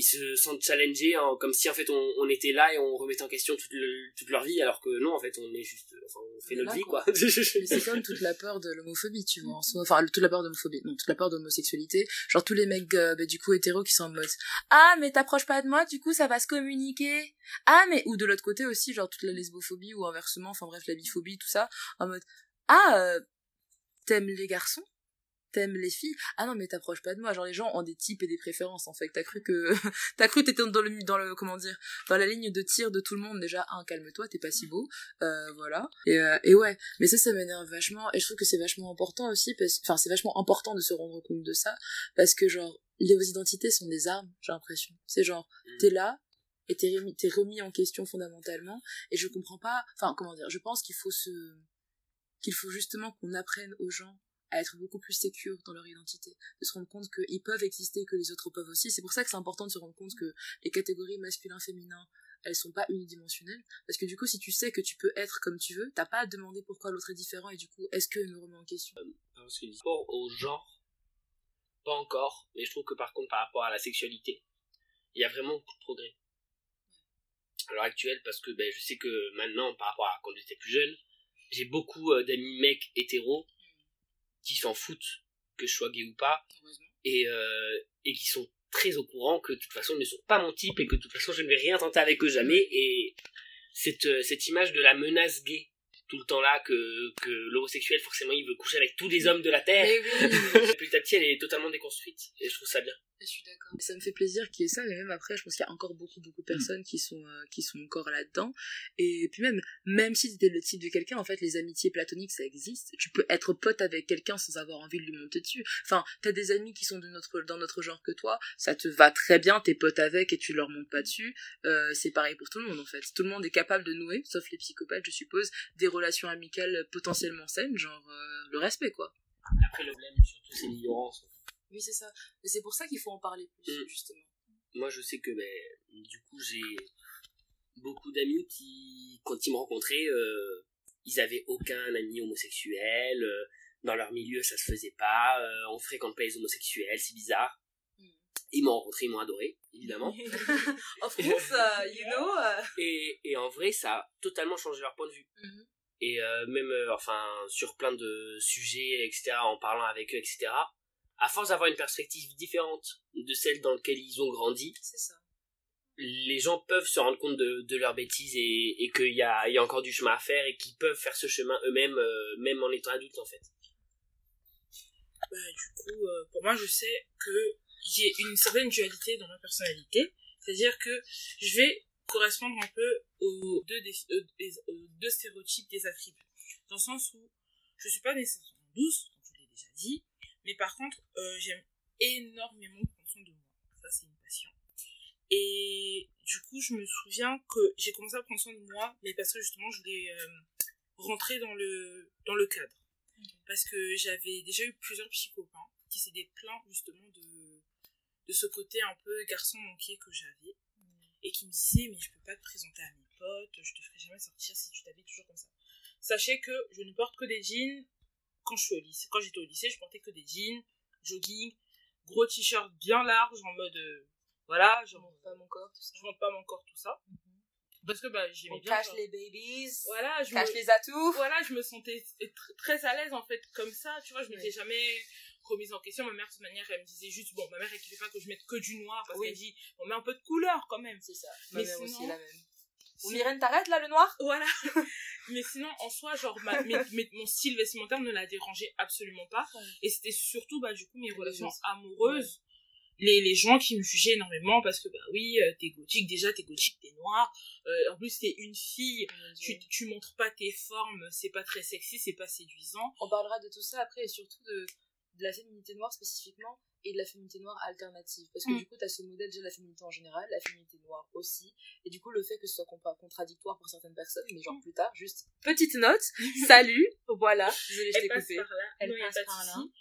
ils se sentent challengés en, comme si en fait on, on était là et on remettait en question toute, le, toute leur vie, alors que non, en fait on est juste, enfin on fait on notre là, vie quoi, quoi. Mais c'est comme toute la peur de l'homophobie, tu vois, en soi, enfin toute la peur d'homophobie, non, toute la peur d'homosexualité, genre tous les mecs euh, bah, du coup hétéros qui sont en mode ah mais t'approches pas de moi du coup ça va se communiquer, ah mais, ou de l'autre côté aussi genre toute la lesbophobie ou inversement, enfin bref la biphobie tout ça, en mode ah euh, t'aimes les garçons, t'aimes les filles, ah non mais t'approches pas de moi, genre les gens ont des types et des préférences en fait, t'as cru que t'as cru t'étais dans le dans le comment dire dans la ligne de tir de tout le monde, déjà un calme-toi, t'es pas si beau, euh, voilà, et euh, et ouais, mais ça ça m'énerve vachement et je trouve que c'est vachement important aussi parce enfin c'est vachement important de se rendre compte de ça parce que genre les identités sont des armes, j'ai l'impression, c'est genre t'es là et t'es remis, t'es remis en question fondamentalement et je comprends pas, enfin comment dire, je pense qu'il faut se qu'il faut justement qu'on apprenne aux gens à être beaucoup plus sécure dans leur identité, de se rendre compte qu'ils peuvent exister, que les autres peuvent aussi. C'est pour ça que c'est important de se rendre compte que les catégories masculin-féminin, elles sont pas unidimensionnelles, parce que du coup, si tu sais que tu peux être comme tu veux, t'as pas à demander pourquoi l'autre est différent, et du coup, est-ce qu'il nous remet en question ? Par rapport au genre, pas encore, mais je trouve que par contre, par rapport à la sexualité, il y a vraiment beaucoup de progrès. À l'heure actuelle, parce que ben, je sais que maintenant, par rapport à quand j'étais plus jeune, j'ai beaucoup euh, d'amis mecs hétéros qui s'en foutent que je sois gay ou pas, et, euh, et qui sont très au courant que de toute façon ils ne sont pas mon type et que de toute façon je ne vais rien tenter avec eux jamais, et cette, cette image de la menace gay tout le temps là, que, que l'homosexuel forcément il veut coucher avec tous les hommes de la terre, oui. Petit à petit elle est totalement déconstruite et je trouve ça bien. Je suis d'accord. Ça me fait plaisir qu'il y ait ça, mais même après, je pense qu'il y a encore beaucoup, beaucoup de personnes mmh. qui sont, euh, qui sont encore là-dedans. Et puis même, même si t'étais le type de quelqu'un, en fait, les amitiés platoniques, ça existe. Tu peux être pote avec quelqu'un sans avoir envie de lui monter dessus. Enfin, t'as des amis qui sont de notre, dans notre genre que toi, ça te va très bien, t'es pote avec et tu leur montes pas dessus. Euh, c'est pareil pour tout le monde, en fait. Tout le monde est capable de nouer, sauf les psychopathes, je suppose, des relations amicales potentiellement saines, genre, euh, le respect, quoi. Après, le problème, surtout, c'est l'ignorance. Oui, c'est ça. Mais c'est pour ça qu'il faut en parler plus, mmh. justement. Moi, je sais que, ben, du coup, j'ai beaucoup d'amis qui, quand ils me rencontraient, euh, ils avaient aucun ami homosexuel, euh, dans leur milieu, ça se faisait pas, euh, on fréquente pas les homosexuels, c'est bizarre. Mmh. Ils m'ont rencontré, ils m'ont adoré, évidemment. En France, euh, you know... Euh... Et, et en vrai, ça a totalement changé leur point de vue. Mmh. Et euh, même, euh, enfin, sur plein de sujets, et cetera, en parlant avec eux, et cetera, à force d'avoir une perspective différente de celle dans laquelle ils ont grandi, c'est ça. les gens peuvent se rendre compte de, de leurs bêtises et, et qu'il y a, il y a encore du chemin à faire et qu'ils peuvent faire ce chemin eux-mêmes, euh, même en étant adultes en fait. Bah, du coup, euh, pour moi, je sais que j'ai une certaine dualité dans ma personnalité, c'est-à-dire que je vais correspondre un peu aux deux, des, aux deux stéréotypes des attributs, dans le sens où je suis pas nécessairement douce, comme je l'ai déjà dit, mais par contre, euh, j'aime énormément prendre soin de moi, ça c'est une passion. Et du coup, je me souviens que j'ai commencé à prendre soin de moi, mais parce que justement, je voulais euh, rentrer dans le, dans le cadre. Okay. Parce que j'avais déjà eu plusieurs petits copains qui s'étaient plaints justement de, de ce côté un peu garçon manqué que j'avais. Mmh. Et qui me disaient, mais je peux pas te présenter à mes potes, je te ferai jamais sortir si tu t'habilles toujours comme ça. Sachez que je ne porte que des jeans quand je suis au lycée. Quand j'étais au lycée, je portais que des jeans, jogging, gros t-shirt bien large en mode... Euh, Voilà, je montre pas mon corps, tout ça. Je montre pas mon corps, tout ça. Mm-hmm. Parce que, bah, j'aimais bien. On cache genre les babies. Voilà, je cache me... les atouts. Voilà, je me sentais très à l'aise, en fait, comme ça. Tu vois, je m'étais oui. jamais remise en question. Ma mère, de toute manière, elle me disait juste, bon, ma mère, elle ne voulait pas que je mette que du noir. Parce oui. qu'elle dit, on met un peu de couleur, quand même. C'est ça. Ma mais mère sinon... aussi, la même. Bon, Myrène, t'arrêtes, là, le noir? Voilà. Mais sinon, en soi, genre, ma... mes... Mes... mon style vestimentaire ne la dérangeait absolument pas. Ouais. Et c'était surtout, bah, du coup, mes relations oui. amoureuses. Ouais. Les, les gens qui me jugeaient énormément parce que, bah oui, euh, t'es gothique, déjà t'es gothique, t'es noire, euh, en plus t'es une fille, mmh. tu, tu montres pas tes formes, c'est pas très sexy, c'est pas séduisant. On parlera de tout ça après et surtout de, de la féminité noire spécifiquement et de la féminité noire alternative. Parce que mmh. du coup, t'as ce modèle déjà de la féminité en général, la féminité noire aussi. Et du coup, le fait que ce soit compa- contradictoire pour certaines personnes, mais genre mmh. plus tard, juste petite note, salut, voilà, désolée, je t'ai coupé. Elle passe par là, elle non, passe par là. Ici.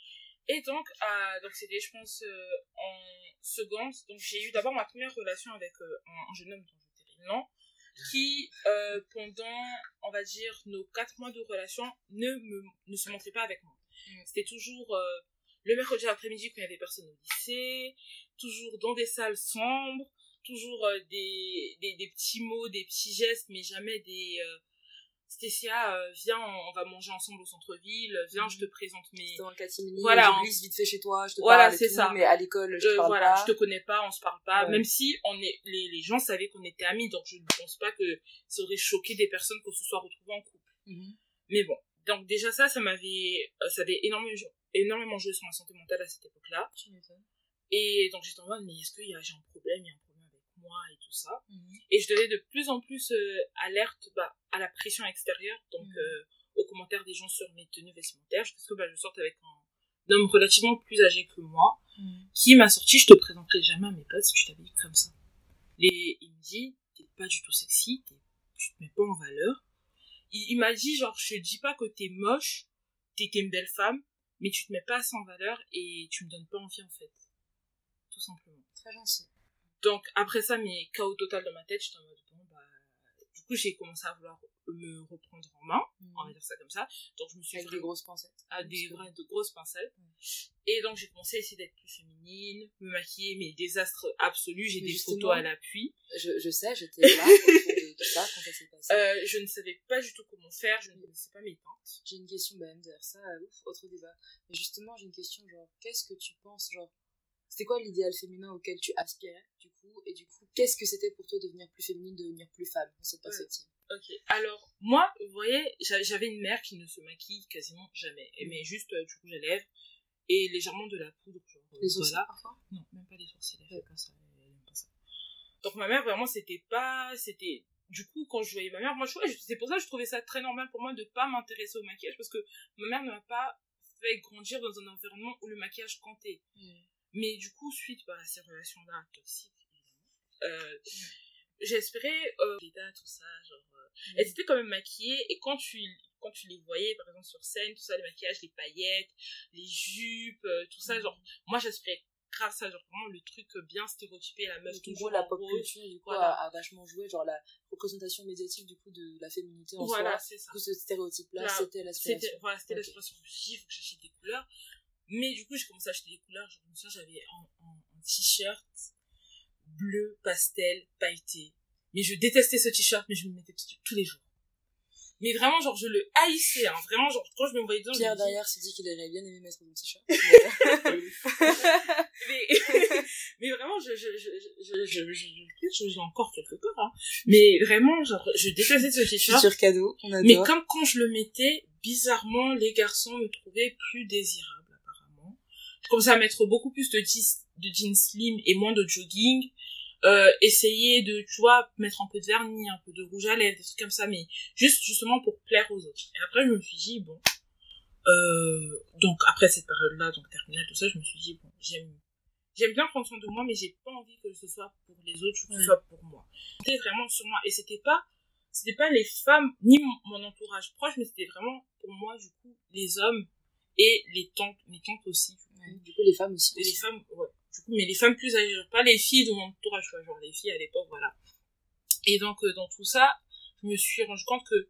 Et donc, euh, donc c'était, je pense, euh, en seconde. Donc, j'ai eu d'abord ma première relation avec euh, un, un jeune homme dont j'étais prégnant, qui, euh, pendant, on va dire, nos quatre mois de relation, ne, me, ne se montrait pas avec moi. Mm. C'était toujours euh, le mercredi après-midi quand il n'y avait personne au lycée, toujours dans des salles sombres, toujours euh, des, des, des petits mots, des petits gestes, mais jamais des... Euh, Stécia, euh, viens, on va manger ensemble au centre-ville, viens, mmh. je te présente mes... C'était en catimini, voilà, on... vite fait chez toi, je te voilà, parle c'est tout, ça. Mais à l'école, je euh, te parle voilà, pas. Je te connais pas, on se parle pas, ouais. Même si on est... les, les gens savaient qu'on était amis, donc je ne pense pas que ça aurait choqué des personnes qu'on se soit retrouvées en couple. Mmh. Mais bon, donc déjà ça, ça m'avait... Euh, ça avait énormément, énormément joué sur ma santé mentale à cette époque-là. Tu m'étonnes. Et donc j'étais en mode, mais est-ce que y a... j'ai un problème, il y a un problème moi et tout ça, mmh. et je devenais de plus en plus euh, alerte bah, à la pression extérieure, donc mmh. euh, aux commentaires des gens sur mes tenues vestimentaires, parce que bah, je sortais avec un homme relativement plus âgé que moi, mmh. qui m'a sorti, je te présenterai jamais à mes potes si tu t'habilles comme ça. Et il me dit, t'es pas du tout sexy, tu te mets pas en valeur. Il, il m'a dit, genre, je te dis pas que t'es moche, t'es, t'es une belle femme, mais tu te mets pas assez en valeur et tu me donnes pas envie en fait. Tout simplement. Très gentil. Donc, après ça, mais chaos total dans ma tête, j'étais en mode, bon, bah, du coup, j'ai commencé à vouloir me reprendre en main, mmh. on va dire ça comme ça. Donc, je me suis Avec vraiment... des grosses pincettes. Ah, des vraies, de grosses pincettes. Mmh. Et donc, j'ai commencé à essayer d'être plus féminine, me maquiller, mais désastre absolu, j'ai mais des photos à l'appui. Je, je sais, j'étais là, autour de ça, quand ça s'est passé. Euh, je ne savais pas du tout comment faire, je ne connaissais pas mes pentes. J'ai une question, bah, même derrière ça, ouf, autre débat. Mais justement, j'ai une question, genre, qu'est-ce que tu penses, genre, c'était quoi l'idéal féminin auquel tu aspirais, du coup, et du coup, qu'est-ce que c'était pour toi de devenir plus féminine, de devenir plus femme, dans cette perspective ? Ok, alors, moi, vous voyez, j'avais une mère qui ne se maquille quasiment jamais, elle met juste euh, du rouge à lèvres, et légèrement de la poudre, genre, euh, les sourcils, voilà. Parfois ? Non, même pas les sourcils, elle fait pas ça, elle aime pas ça. Donc ma mère, vraiment, c'était pas, c'était, du coup, quand je voyais ma mère, moi, je, ouais, c'est pour ça que je trouvais ça très normal pour moi de pas m'intéresser au maquillage, parce que ma mère ne m'a pas fait grandir dans un environnement où le maquillage comptait. Mm. Mais du coup, suite bah, à ces relations-là toxiques, euh, mmh. j'espérais euh, l'état, tout ça, genre... Euh, mmh. Elles étaient quand même maquillées, et quand tu, quand tu les voyais, par exemple, sur scène, tout ça, les maquillages, les paillettes, les jupes, euh, tout ça, mmh. genre... Moi, j'espérais grave ça, genre vraiment le truc bien stéréotypé, la meuf toujours en la pop culture, du coup, voilà. a, a vachement joué, genre la représentation médiatique, du coup, de la féminité en voilà, soi. C'est ça. Du coup, ce stéréotype-là, la, c'était l'aspiration. C'était, voilà, c'était okay. l'aspiration. Il faut que j'achète des couleurs. Mais du coup, j'ai commencé à acheter des couleurs. Genre, j'avais un, un, un t-shirt bleu, pastel, pailleté. Mais je détestais ce t-shirt, mais je me mettais tout, tous les jours. Mais vraiment, genre, je le haïssais, hein. Vraiment, genre, quand je me voyais dedans, Pierre, je me disais... derrière, s'est dit qu'il aurait bien aimé mettre mon t-shirt. mais, mais vraiment, je, je, je, je, je, je, je, je l'ai encore quelque part, hein. Mais vraiment, genre, je détestais ce t-shirt. Sur cadeau, on adore. Mais comme quand je le mettais, bizarrement, les garçons me trouvaient plus désirable, apparemment. Je commençais à mettre beaucoup plus de jeans, de jeans slim et moins de jogging. Euh, essayer de, tu vois, mettre un peu de vernis, un peu de rouge à lèvres, des trucs comme ça, mais juste, justement, pour plaire aux autres. Et après, je me suis dit, bon, euh, donc, après cette période-là, donc, terminale, tout ça, je me suis dit, bon, j'aime, j'aime bien prendre soin de moi, mais j'ai pas envie que ce soit pour les autres, que ce soit pour moi. C'était vraiment sur moi. Et c'était pas, c'était pas les femmes, ni mon, mon entourage proche, mais c'était vraiment, pour moi, du coup, les hommes et les tantes, mes tantes aussi. Ouais. Du coup, les femmes aussi. Et les femmes, ouais. Du coup, mais les femmes plus âgées, pas les filles de mon entourage, genre les filles à l'époque, voilà. Et donc, euh, dans tout ça, je me suis rendu compte que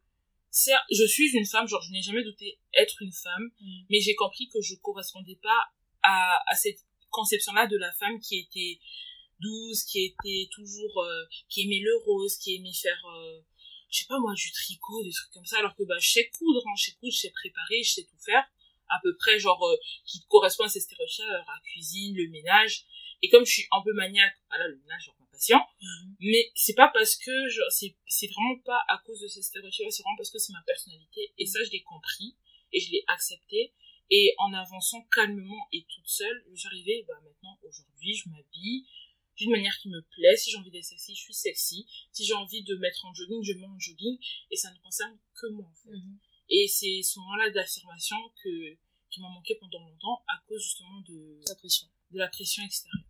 c'est, je suis une femme, genre je n'ai jamais douté être une femme, mm. mais j'ai compris que je correspondais pas à, à cette conception-là de la femme qui était douce, qui était toujours, euh, qui aimait le rose, qui aimait faire, euh, je sais pas moi, du tricot, des trucs comme ça, alors que bah, je sais coudre, hein, je sais coudre, je sais préparer, je sais tout faire. À peu près, genre, euh, qui correspond à ces stéréotypes, à la cuisine, le ménage. Et comme je suis un peu maniaque, voilà, le ménage, genre, patient. Mm-hmm. Mais c'est pas parce que, je, c'est, c'est vraiment pas à cause de ces stéréotypes, c'est vraiment parce que c'est ma personnalité. Et mm-hmm. ça, je l'ai compris. Et je l'ai accepté. Et en avançant calmement et toute seule, je suis arrivée, bah, maintenant, aujourd'hui, je m'habille d'une manière qui me plaît. Si j'ai envie d'être sexy, je suis sexy. Si j'ai envie de mettre en jogging, je mets en jogging. Et ça ne concerne que moi, en fait. Mm-hmm. Et c'est ce moment-là d'affirmation que, qui m'a manqué pendant longtemps à cause justement de la pression, de la pression extérieure.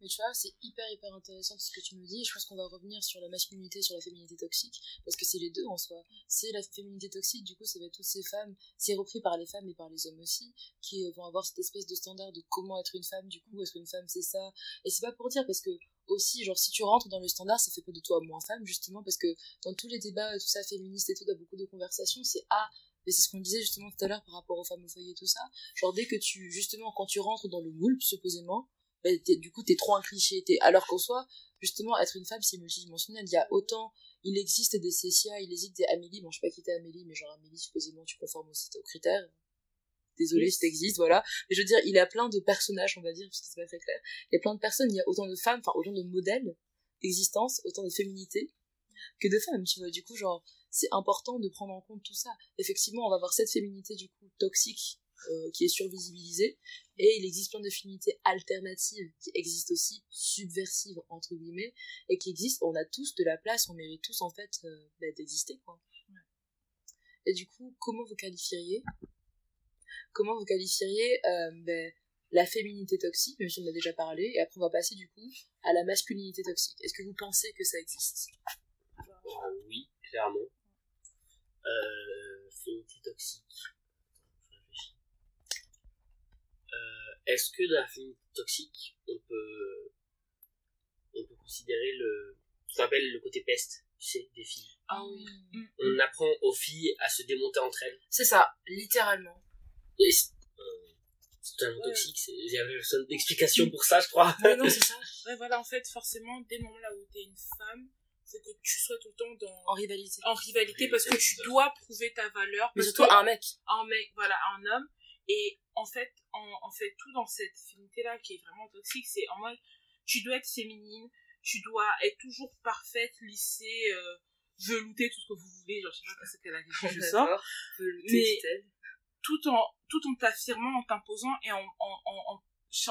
Mais tu vois, c'est hyper hyper intéressant ce que tu me dis. Je pense qu'on va revenir sur la masculinité, sur la féminité toxique, parce que c'est les deux en soi. C'est la féminité toxique, du coup, ça va être toutes ces femmes, c'est repris par les femmes et par les hommes aussi, qui vont avoir cette espèce de standard de comment être une femme, du coup, être une femme c'est ça. Et c'est pas pour dire, parce que aussi, genre, si tu rentres dans le standard, ça fait pas de toi moins femme, justement, parce que dans tous les débats, tout ça, féministe et tout, dans beaucoup de conversations, c'est ah, mais c'est ce qu'on disait justement tout à l'heure par rapport aux femmes au foyer et tout ça. Genre, dès que tu, justement, quand tu rentres dans le moule, supposément, bah, t'es, du coup, t'es trop un cliché. T'es... Alors qu'en soi, justement, être une femme, c'est multidimensionnel. Il y a autant, il existe des Stécia, il existe des Amélie. Bon, je sais pas qui t'es Amélie, mais genre, Amélie, supposément, tu conformes aussi aux critères. Désolée si t'existes, voilà. Mais je veux dire, il y a plein de personnages, on va dire, parce que c'est pas très clair. Il y a plein de personnes, il y a autant de femmes, enfin, autant de modèles d'existence, autant de féminité que de femmes, tu vois. Du coup, genre, c'est important de prendre en compte tout ça. Effectivement, on va avoir cette féminité, du coup, toxique, euh, qui est survisibilisée. Et il existe plein de féminités alternatives qui existent aussi, subversives, entre guillemets, et qui existent. On a tous de la place, on mérite tous, en fait, euh, bah, d'exister, quoi. Ouais. Et du coup, comment vous qualifieriez Comment vous qualifieriez euh, ben, la féminité toxique, même si on en a déjà parlé, et après on va passer du coup à la masculinité toxique. Est-ce que vous pensez que ça existe ? Ah, oui, clairement. Euh, féminité toxique. Euh, est-ce que dans la féminité toxique, on peut, on peut considérer le, ce qu'on appelle le côté peste, tu sais, des filles ? Ah oui. On apprend aux filles à se démonter entre elles. C'est ça, littéralement. Et c'est, euh, c'est totalement ouais. toxique, c'est, il y avait une explication pour ça, je crois. Ouais, non, c'est ça. Ouais, voilà, en fait, forcément, dès le moment là où t'es une femme, faut que tu sois tout le temps dans... En rivalité. En rivalité, rivalité parce que tu dois prouver ta valeur. Mais surtout à un mec. un mec, voilà, à un homme. Et en fait, en, en fait, tout dans cette féminité-là qui est vraiment toxique, c'est en mode, tu dois être féminine, tu dois être toujours parfaite, lissée, euh, veloutée, tout ce que vous voulez, genre, je sais pas, c'est quelle la question je sors. Veloutée, mais... tout en tout en t'affirmant, en t'imposant et en en en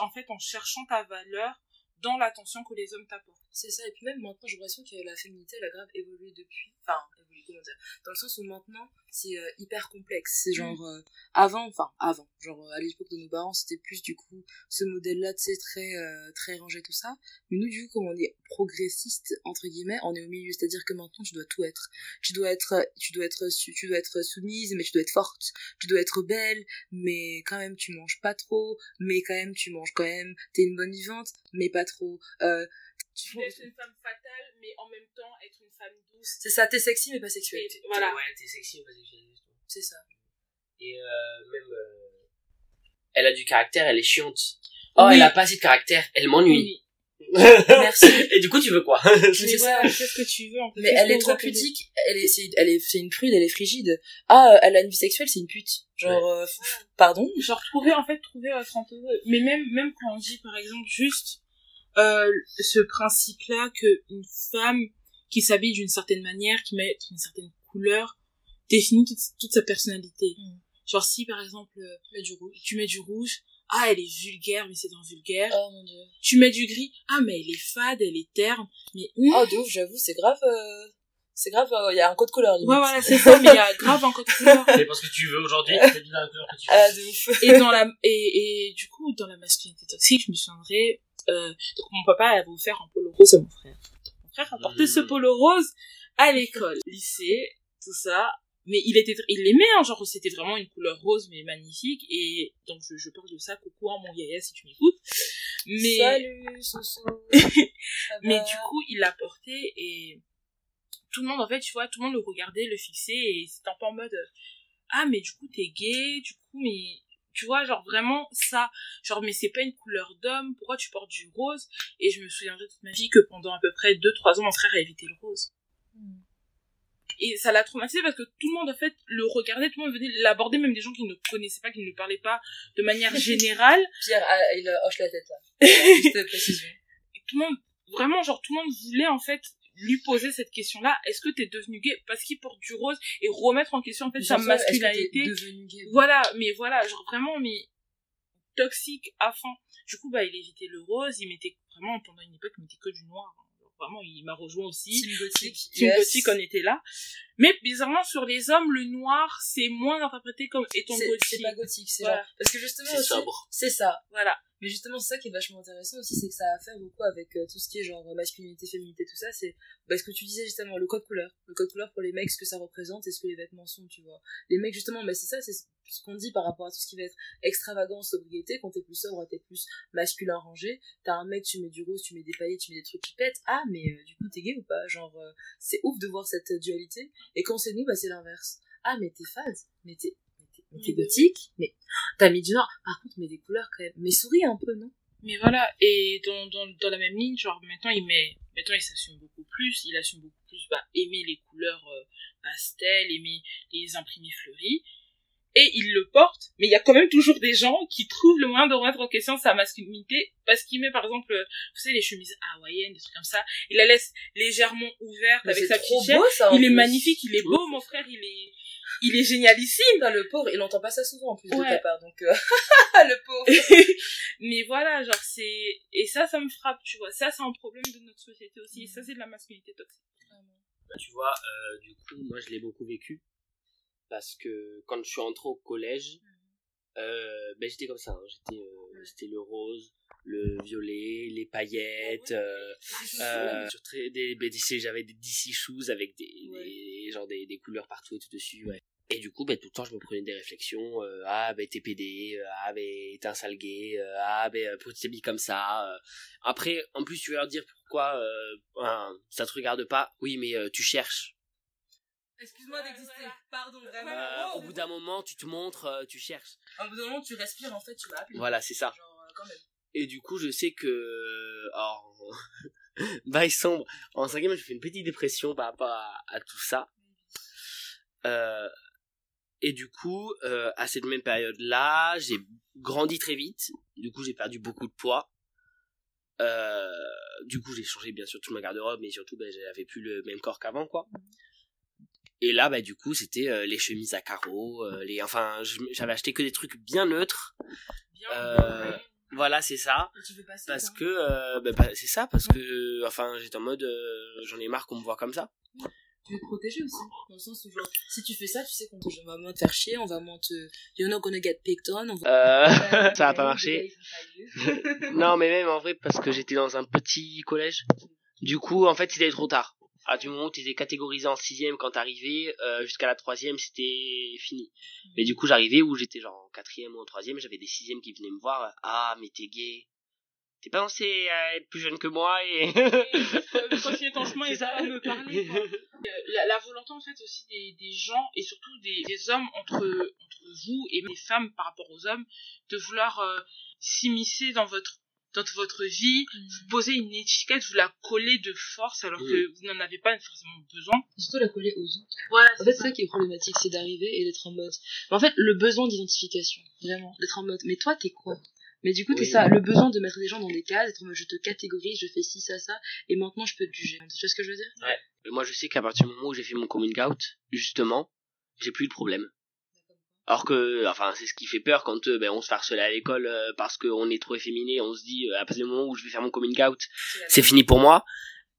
en fait en cherchant ta valeur dans l'attention que les hommes t'apportent. C'est ça, et puis même maintenant j'ai l'impression que la féminité elle a grave évolué depuis, enfin évolué comment dire, dans le sens où maintenant c'est euh, hyper complexe, c'est genre euh, avant, enfin avant, genre à l'époque de nos parents c'était plus du coup ce modèle là, tu sais, très euh, très rangé tout ça, mais nous du coup comme on est progressiste entre guillemets, on est au milieu, c'est-à-dire que maintenant tu dois tout être, tu dois être, tu dois être, tu dois être soumise, mais tu dois être forte, tu dois être belle, mais quand même tu manges pas trop, mais quand même tu manges quand même, t'es une bonne vivante, mais pas trop, euh, tu dois être une femme fatale, mais en même temps être une femme douce. C'est ça, t'es sexy mais pas sexuelle. Et, t'es, voilà. T'es, ouais, t'es sexy mais pas sexuelle. C'est ça. Et euh, même... Euh, elle a du caractère, elle est chiante. Oh, oui. Elle a pas assez de caractère, elle m'ennuie. Oui. Merci. Et du coup, tu veux quoi ? Mais c'est ça, ouais, qu'est-ce que tu veux en fait ? Mais elle est trop pudique, elle est, c'est, elle est, c'est une prude, elle est frigide. Ah, elle a une vie sexuelle, c'est une pute. Genre, ouais. euh, pardon ? Genre, trouver, en fait, trouver... Euh, trente euros. Mais même, même quand on dit, par exemple, juste... euh, ce principe-là qu'une femme qui s'habille d'une certaine manière, qui met une certaine couleur, définit toute, toute sa personnalité. Mm. Genre si par exemple tu mets du rouge, tu mets du rouge, ah elle est vulgaire mais c'est dans vulgaire. Oh mon dieu. Tu mets du gris, ah mais elle est fade, elle est terne, mais mm. Oh de ouf, j'avoue, c'est grave euh... c'est grave, il euh, y a un code couleur limite. Ouais voilà, c'est ça, mais il y a grave un code couleur. C'est parce que tu veux aujourd'hui, c'est bien la couleur que tu veux. Ah de ouf. Et dans la et et du coup dans la masculinité toxique, je me souviendrai euh donc mon papa avait offert un polo rose à mon frère. Donc, mon frère a porté mmh. ce polo rose à l'école, lycée, tout ça. Mais il était, il l'aimait, hein, genre, c'était vraiment une couleur rose, mais magnifique, et donc je, je parle de ça, coucou, hein, mon yaya, si tu m'écoutes. Mais... Salut, Soso. Mais du coup, il l'a porté, et tout le monde, en fait, tu vois, tout le monde le regardait, le fixait, et c'était un peu en mode, ah, mais du coup, t'es gay, du coup, mais, tu vois, genre, vraiment, ça, genre, mais c'est pas une couleur d'homme, pourquoi tu portes du rose? Et je me souviendrai toute ma vie que pendant à peu près deux trois ans, mon frère a évité le rose. Mm. Et ça l'a traumatisé parce que tout le monde, en fait, le regardait, tout le monde venait l'aborder, même des gens qui ne connaissaient pas, qui ne parlaient pas de manière générale. Pierre, il hoche la tête, là. Juste précision. Tout le monde, vraiment, genre, tout le monde voulait, en fait, lui poser cette question-là. Est-ce que t'es devenu gay parce qu'il porte du rose et remettre en question, en fait, genre sa masculinité? Est-ce que t'es devenu gay? Voilà, mais voilà, genre, vraiment, mais toxique à fond. Du coup, bah, il évitait le rose, il mettait vraiment, pendant une époque, il mettait que du noir. Vraiment, il m'a rejoint aussi. Team Gothic. Team yes. Gothic, on était là. Mais bizarrement, sur les hommes, le noir, c'est moins interprété comme étant gothique. C'est pas gothique, c'est voilà. Genre... Parce que justement, c'est aussi, sobre. C'est ça. Voilà. Mais justement, c'est ça qui est vachement intéressant aussi, c'est que ça a à faire beaucoup avec euh, tout ce qui est genre masculinité, féminité, tout ça. C'est bah, ce que tu disais justement, le code couleur. Le code couleur pour les mecs, ce que ça représente et ce que les vêtements sont, tu vois. Les mecs, justement, bah, c'est ça, c'est ce qu'on dit par rapport à tout ce qui va être extravagance, sobriété. Quand t'es plus sobre, t'es plus masculin rangé. T'as un mec, tu mets du rose, tu mets des paillettes, tu mets des trucs qui pètent. Ah, mais euh, du coup, t'es gay ou pas? Genre, euh, c'est ouf de voir cette dualité. Et quand c'est nous, bah, c'est l'inverse. Ah, mais t'es fade, mais t'es. Mais t'es gothique, mais t'as mis du noir, par contre, mais des couleurs quand même, mais souris un peu, non? Mais voilà, et dans, dans, dans la même ligne, genre, maintenant, il met, maintenant, il s'assume beaucoup plus, il assume beaucoup plus, bah, aimer les couleurs euh, pastel, aimer les imprimés fleuris, et il le porte, mais il y a quand même toujours des gens qui trouvent le moyen de remettre en question sa masculinité, parce qu'il met, par exemple, vous savez, les chemises hawaïennes, des trucs comme ça, il la laisse légèrement ouverte, mais avec sa petite chaîne, il est plus. Magnifique, il est beau, beau, mon frère, il est... Il est génialissime. Dans le pauvre, il entend pas ça souvent en plus ouais. de ta part, donc euh... le pauvre. Mais voilà, genre c'est et ça, ça me frappe, tu vois. Ça, c'est un problème de notre société aussi. Mmh. Ça, c'est de la masculinité toxique. Mmh. Bah, tu vois, euh, du coup, moi, je l'ai beaucoup vécu parce que quand je suis entrée au collège, mmh. euh, ben bah, j'étais comme ça. Hein. J'étais, euh, mmh. c'était le rose, le violet, les paillettes. Ouais. Euh, euh, sur très des, ben, j'avais des D C shoes avec des, ouais. des genre des, des couleurs partout et tout dessus. Ouais. Et du coup, ben, tout le temps, je me prenais des réflexions, euh, ah, ben, t'es pédé, euh, ah, ben, t'es un sale gay, euh, ah, ben, pourquoi tu t'habilles comme ça, euh. Après, en plus, tu veux leur dire pourquoi, euh, hein, ça te regarde pas, oui, mais, euh, tu cherches. Excuse-moi d'exister, pardon, vraiment. Euh, oh, au bout d'un moment, tu te montres, euh, tu cherches. Au bout d'un moment, tu respires, en fait, tu vas appeler. Voilà, c'est ça. Genre, euh, quand même. Et du coup, je sais que, oh, bah, il sombre. En cinquième, j'ai fait une petite dépression par rapport à, à tout ça. Euh, Et du coup, euh, à cette même période-là, j'ai grandi très vite. Du coup, j'ai perdu beaucoup de poids. Euh, du coup, j'ai changé bien sûr toute ma garde-robe, mais surtout, ben, j'avais plus le même corps qu'avant, quoi. Et là, ben, du coup, c'était euh, les chemises à carreaux, euh, les, enfin, je, j'avais acheté que des trucs bien neutres. Bien euh, ouais. Voilà, c'est ça. Passer, parce hein. que, euh, ben, bah, c'est ça, parce ouais. que, enfin, j'étais en mode, euh, j'en ai marre qu'on me voit comme ça. Ouais. Tu veux te protéger aussi, dans le sens où genre, si tu fais ça, tu sais qu'on va moins te faire chier, on va moins te... You're not gonna get picked on, on va... Euh, ça a pas marché. Non, mais même en vrai, parce que j'étais dans un petit collège, du coup, en fait, c'était trop tard. À du moment où t'étais catégorisé en sixième quand t'arrivais, euh, jusqu'à la troisième, c'était fini. Mm. Mais du coup, j'arrivais où j'étais genre en quatrième ou en troisième, j'avais des sixièmes qui venaient me voir, « Ah, mais t'es gay ». T'es pas censé être plus jeune que moi et... Continuer ton chemin et ça me parler. La, la volonté en fait aussi des, des gens et surtout des, des hommes entre, entre vous et les femmes par rapport aux hommes de vouloir euh, s'immiscer dans votre, dans votre vie, mm. vous poser une étiquette, vous la coller de force alors mm. que vous n'en avez pas forcément besoin. Et surtout la coller aux autres. Voilà, en fait c'est ça qui est problématique, c'est d'arriver et d'être en mode... Mais en fait le besoin d'identification, vraiment, d'être en mode « mais toi t'es quoi ?» Mais du coup, oui. C'est ça, le besoin de mettre les gens dans des cases, être en mode je te catégorise, je fais ci, ça, ça, et maintenant je peux te juger. Tu sais ce que je veux dire ? Ouais. Et moi, je sais qu'à partir du moment où j'ai fait mon coming out, justement, j'ai plus eu de problème. Alors que, enfin, c'est ce qui fait peur quand euh, ben, on se fait harceler à l'école euh, parce qu'on est trop efféminé, on se dit, euh, à partir du moment où je vais faire mon coming out, c'est fini pour moi.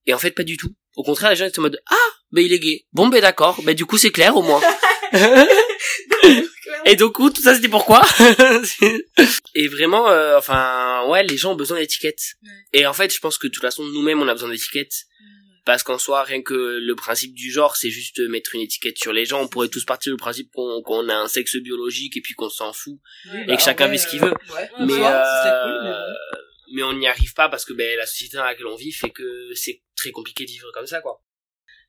Et en fait, pas du tout. Au contraire, les gens étaient en mode, ah, ben il est gay. Bon, ben d'accord, ben du coup, c'est clair au moins. Et donc, tout ça, c'était pourquoi. Et vraiment, euh, enfin, ouais, les gens ont besoin d'étiquettes. Ouais. Et en fait, je pense que de toute façon, nous-mêmes, on a besoin d'étiquettes. Parce qu'en soi, rien que le principe du genre, c'est juste mettre une étiquette sur les gens. On pourrait tous partir du principe qu'on, qu'on a un sexe biologique et puis qu'on s'en fout. Oui, et bah, que chacun vit ce qu'il veut. Ouais, mais, ouais, euh, cool, mais, ouais. mais on n'y arrive pas parce que ben, la société dans laquelle on vit fait que c'est très compliqué de vivre comme ça, quoi.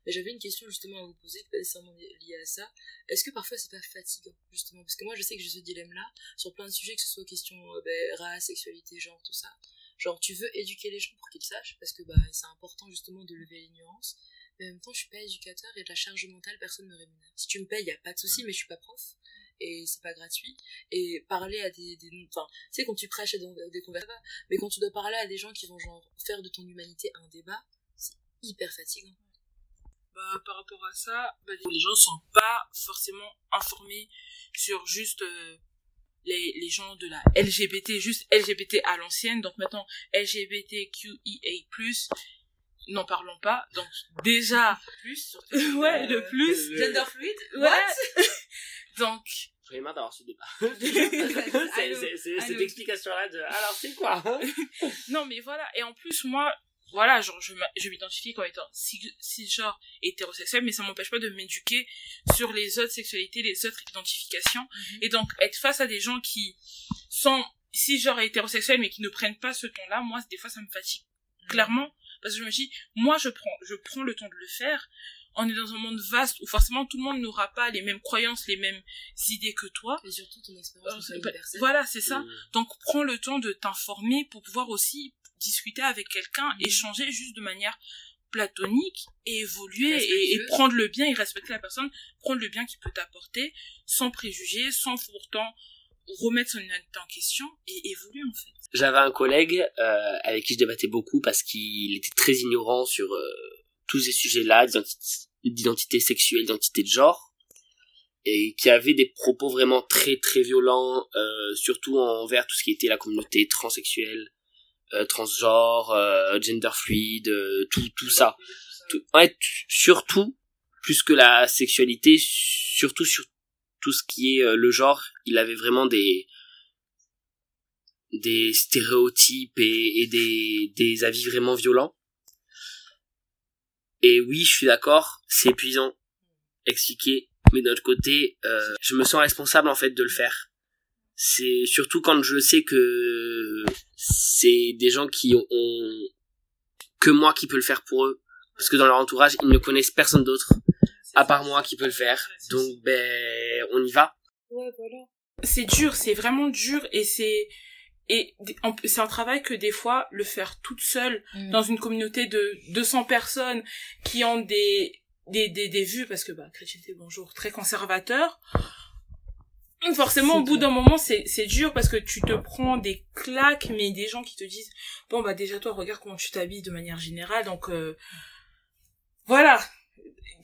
Mais j'avais une question justement à vous poser, nécessairement liée à ça. Est-ce que parfois c'est pas fatigant, justement ? Parce que moi, je sais que j'ai ce dilemme-là sur plein de sujets, que ce soit question ben, race, sexualité, genre, tout ça. Genre, tu veux éduquer les gens pour qu'ils sachent, parce que bah c'est important justement de lever les nuances. Mais en même temps, je suis pas éducateur et de la charge mentale, personne ne me rémunère. Si tu me payes, y a pas de souci, mais je suis pas prof et c'est pas gratuit. Et parler à des, des, enfin, tu sais quand tu prêches à des, des conversations, mais quand tu dois parler à des gens qui vont genre faire de ton humanité un débat, c'est hyper fatigant. Bah, par rapport à ça, bah, les gens sont pas forcément informés sur juste. Euh... Les, les gens de la L G B T, juste L G B T à l'ancienne, donc maintenant L G B T Q I A plus, n'en parlons pas, donc déjà... Plus, surtout. Ouais, euh, le plus. Le... Gender fluid, what, what. Donc... J'aurais marre d'avoir ce débat. c'est, c'est, c'est, cette explication-là de... Alors, c'est quoi hein. Non, mais voilà, et en plus, moi, voilà, genre, je, je m'identifie comme étant cisgenre hétérosexuel, mais ça m'empêche pas de m'éduquer sur les autres sexualités, les autres identifications. Mm-hmm. Et donc, être face à des gens qui sont cisgenres hétérosexuels, mais qui ne prennent pas ce ton-là, moi, des fois, ça me fatigue. Mm-hmm. Clairement. Parce que je me dis, moi, je prends, je prends le temps de le faire. On est dans un monde vaste où forcément tout le monde n'aura pas les mêmes croyances, les mêmes idées que toi. Et surtout ton expérience euh, universelle. Voilà, c'est ça. Mmh. Donc prends le temps de t'informer pour pouvoir aussi discuter avec quelqu'un, mmh. échanger juste de manière platonique et évoluer et, et prendre le bien et respecter la personne, prendre le bien qu'il peut t'apporter sans préjugés, sans pourtant remettre son humanité en question et évoluer en fait. J'avais un collègue euh, avec qui je débattais beaucoup parce qu'il était très ignorant sur euh, tous ces sujets-là, d'identité, d'identité sexuelle, d'identité de genre, et qui avait des propos vraiment très très violents, euh, surtout envers tout ce qui était la communauté transsexuelle, euh, transgenre, euh, gender fluide, euh, tout tout ça, tout, ouais, t- surtout plus que la sexualité, surtout sur tout ce qui est euh, le genre, il avait vraiment des des stéréotypes et, et des des avis vraiment violents. Et oui, je suis d'accord, c'est épuisant, expliquer, mais d'un autre côté, euh, je me sens responsable en fait de le faire. C'est surtout quand je sais que c'est des gens qui ont que moi qui peux le faire pour eux, parce que dans leur entourage ils ne connaissent personne d'autre à part moi qui peut le faire. Donc ben on y va. Ouais, voilà. C'est dur, c'est vraiment dur et c'est Et c'est un travail que des fois, le faire toute seule, mmh. dans une communauté de deux cents personnes qui ont des, des, des, des vues, parce que, bah, chrétienté, bonjour, très conservateur. Forcément, c'est au bout vrai. D'un moment, c'est, c'est dur parce que tu te prends des claques, mais des gens qui te disent, bon, bah, déjà, toi, regarde comment tu t'habilles de manière générale, donc, euh, voilà.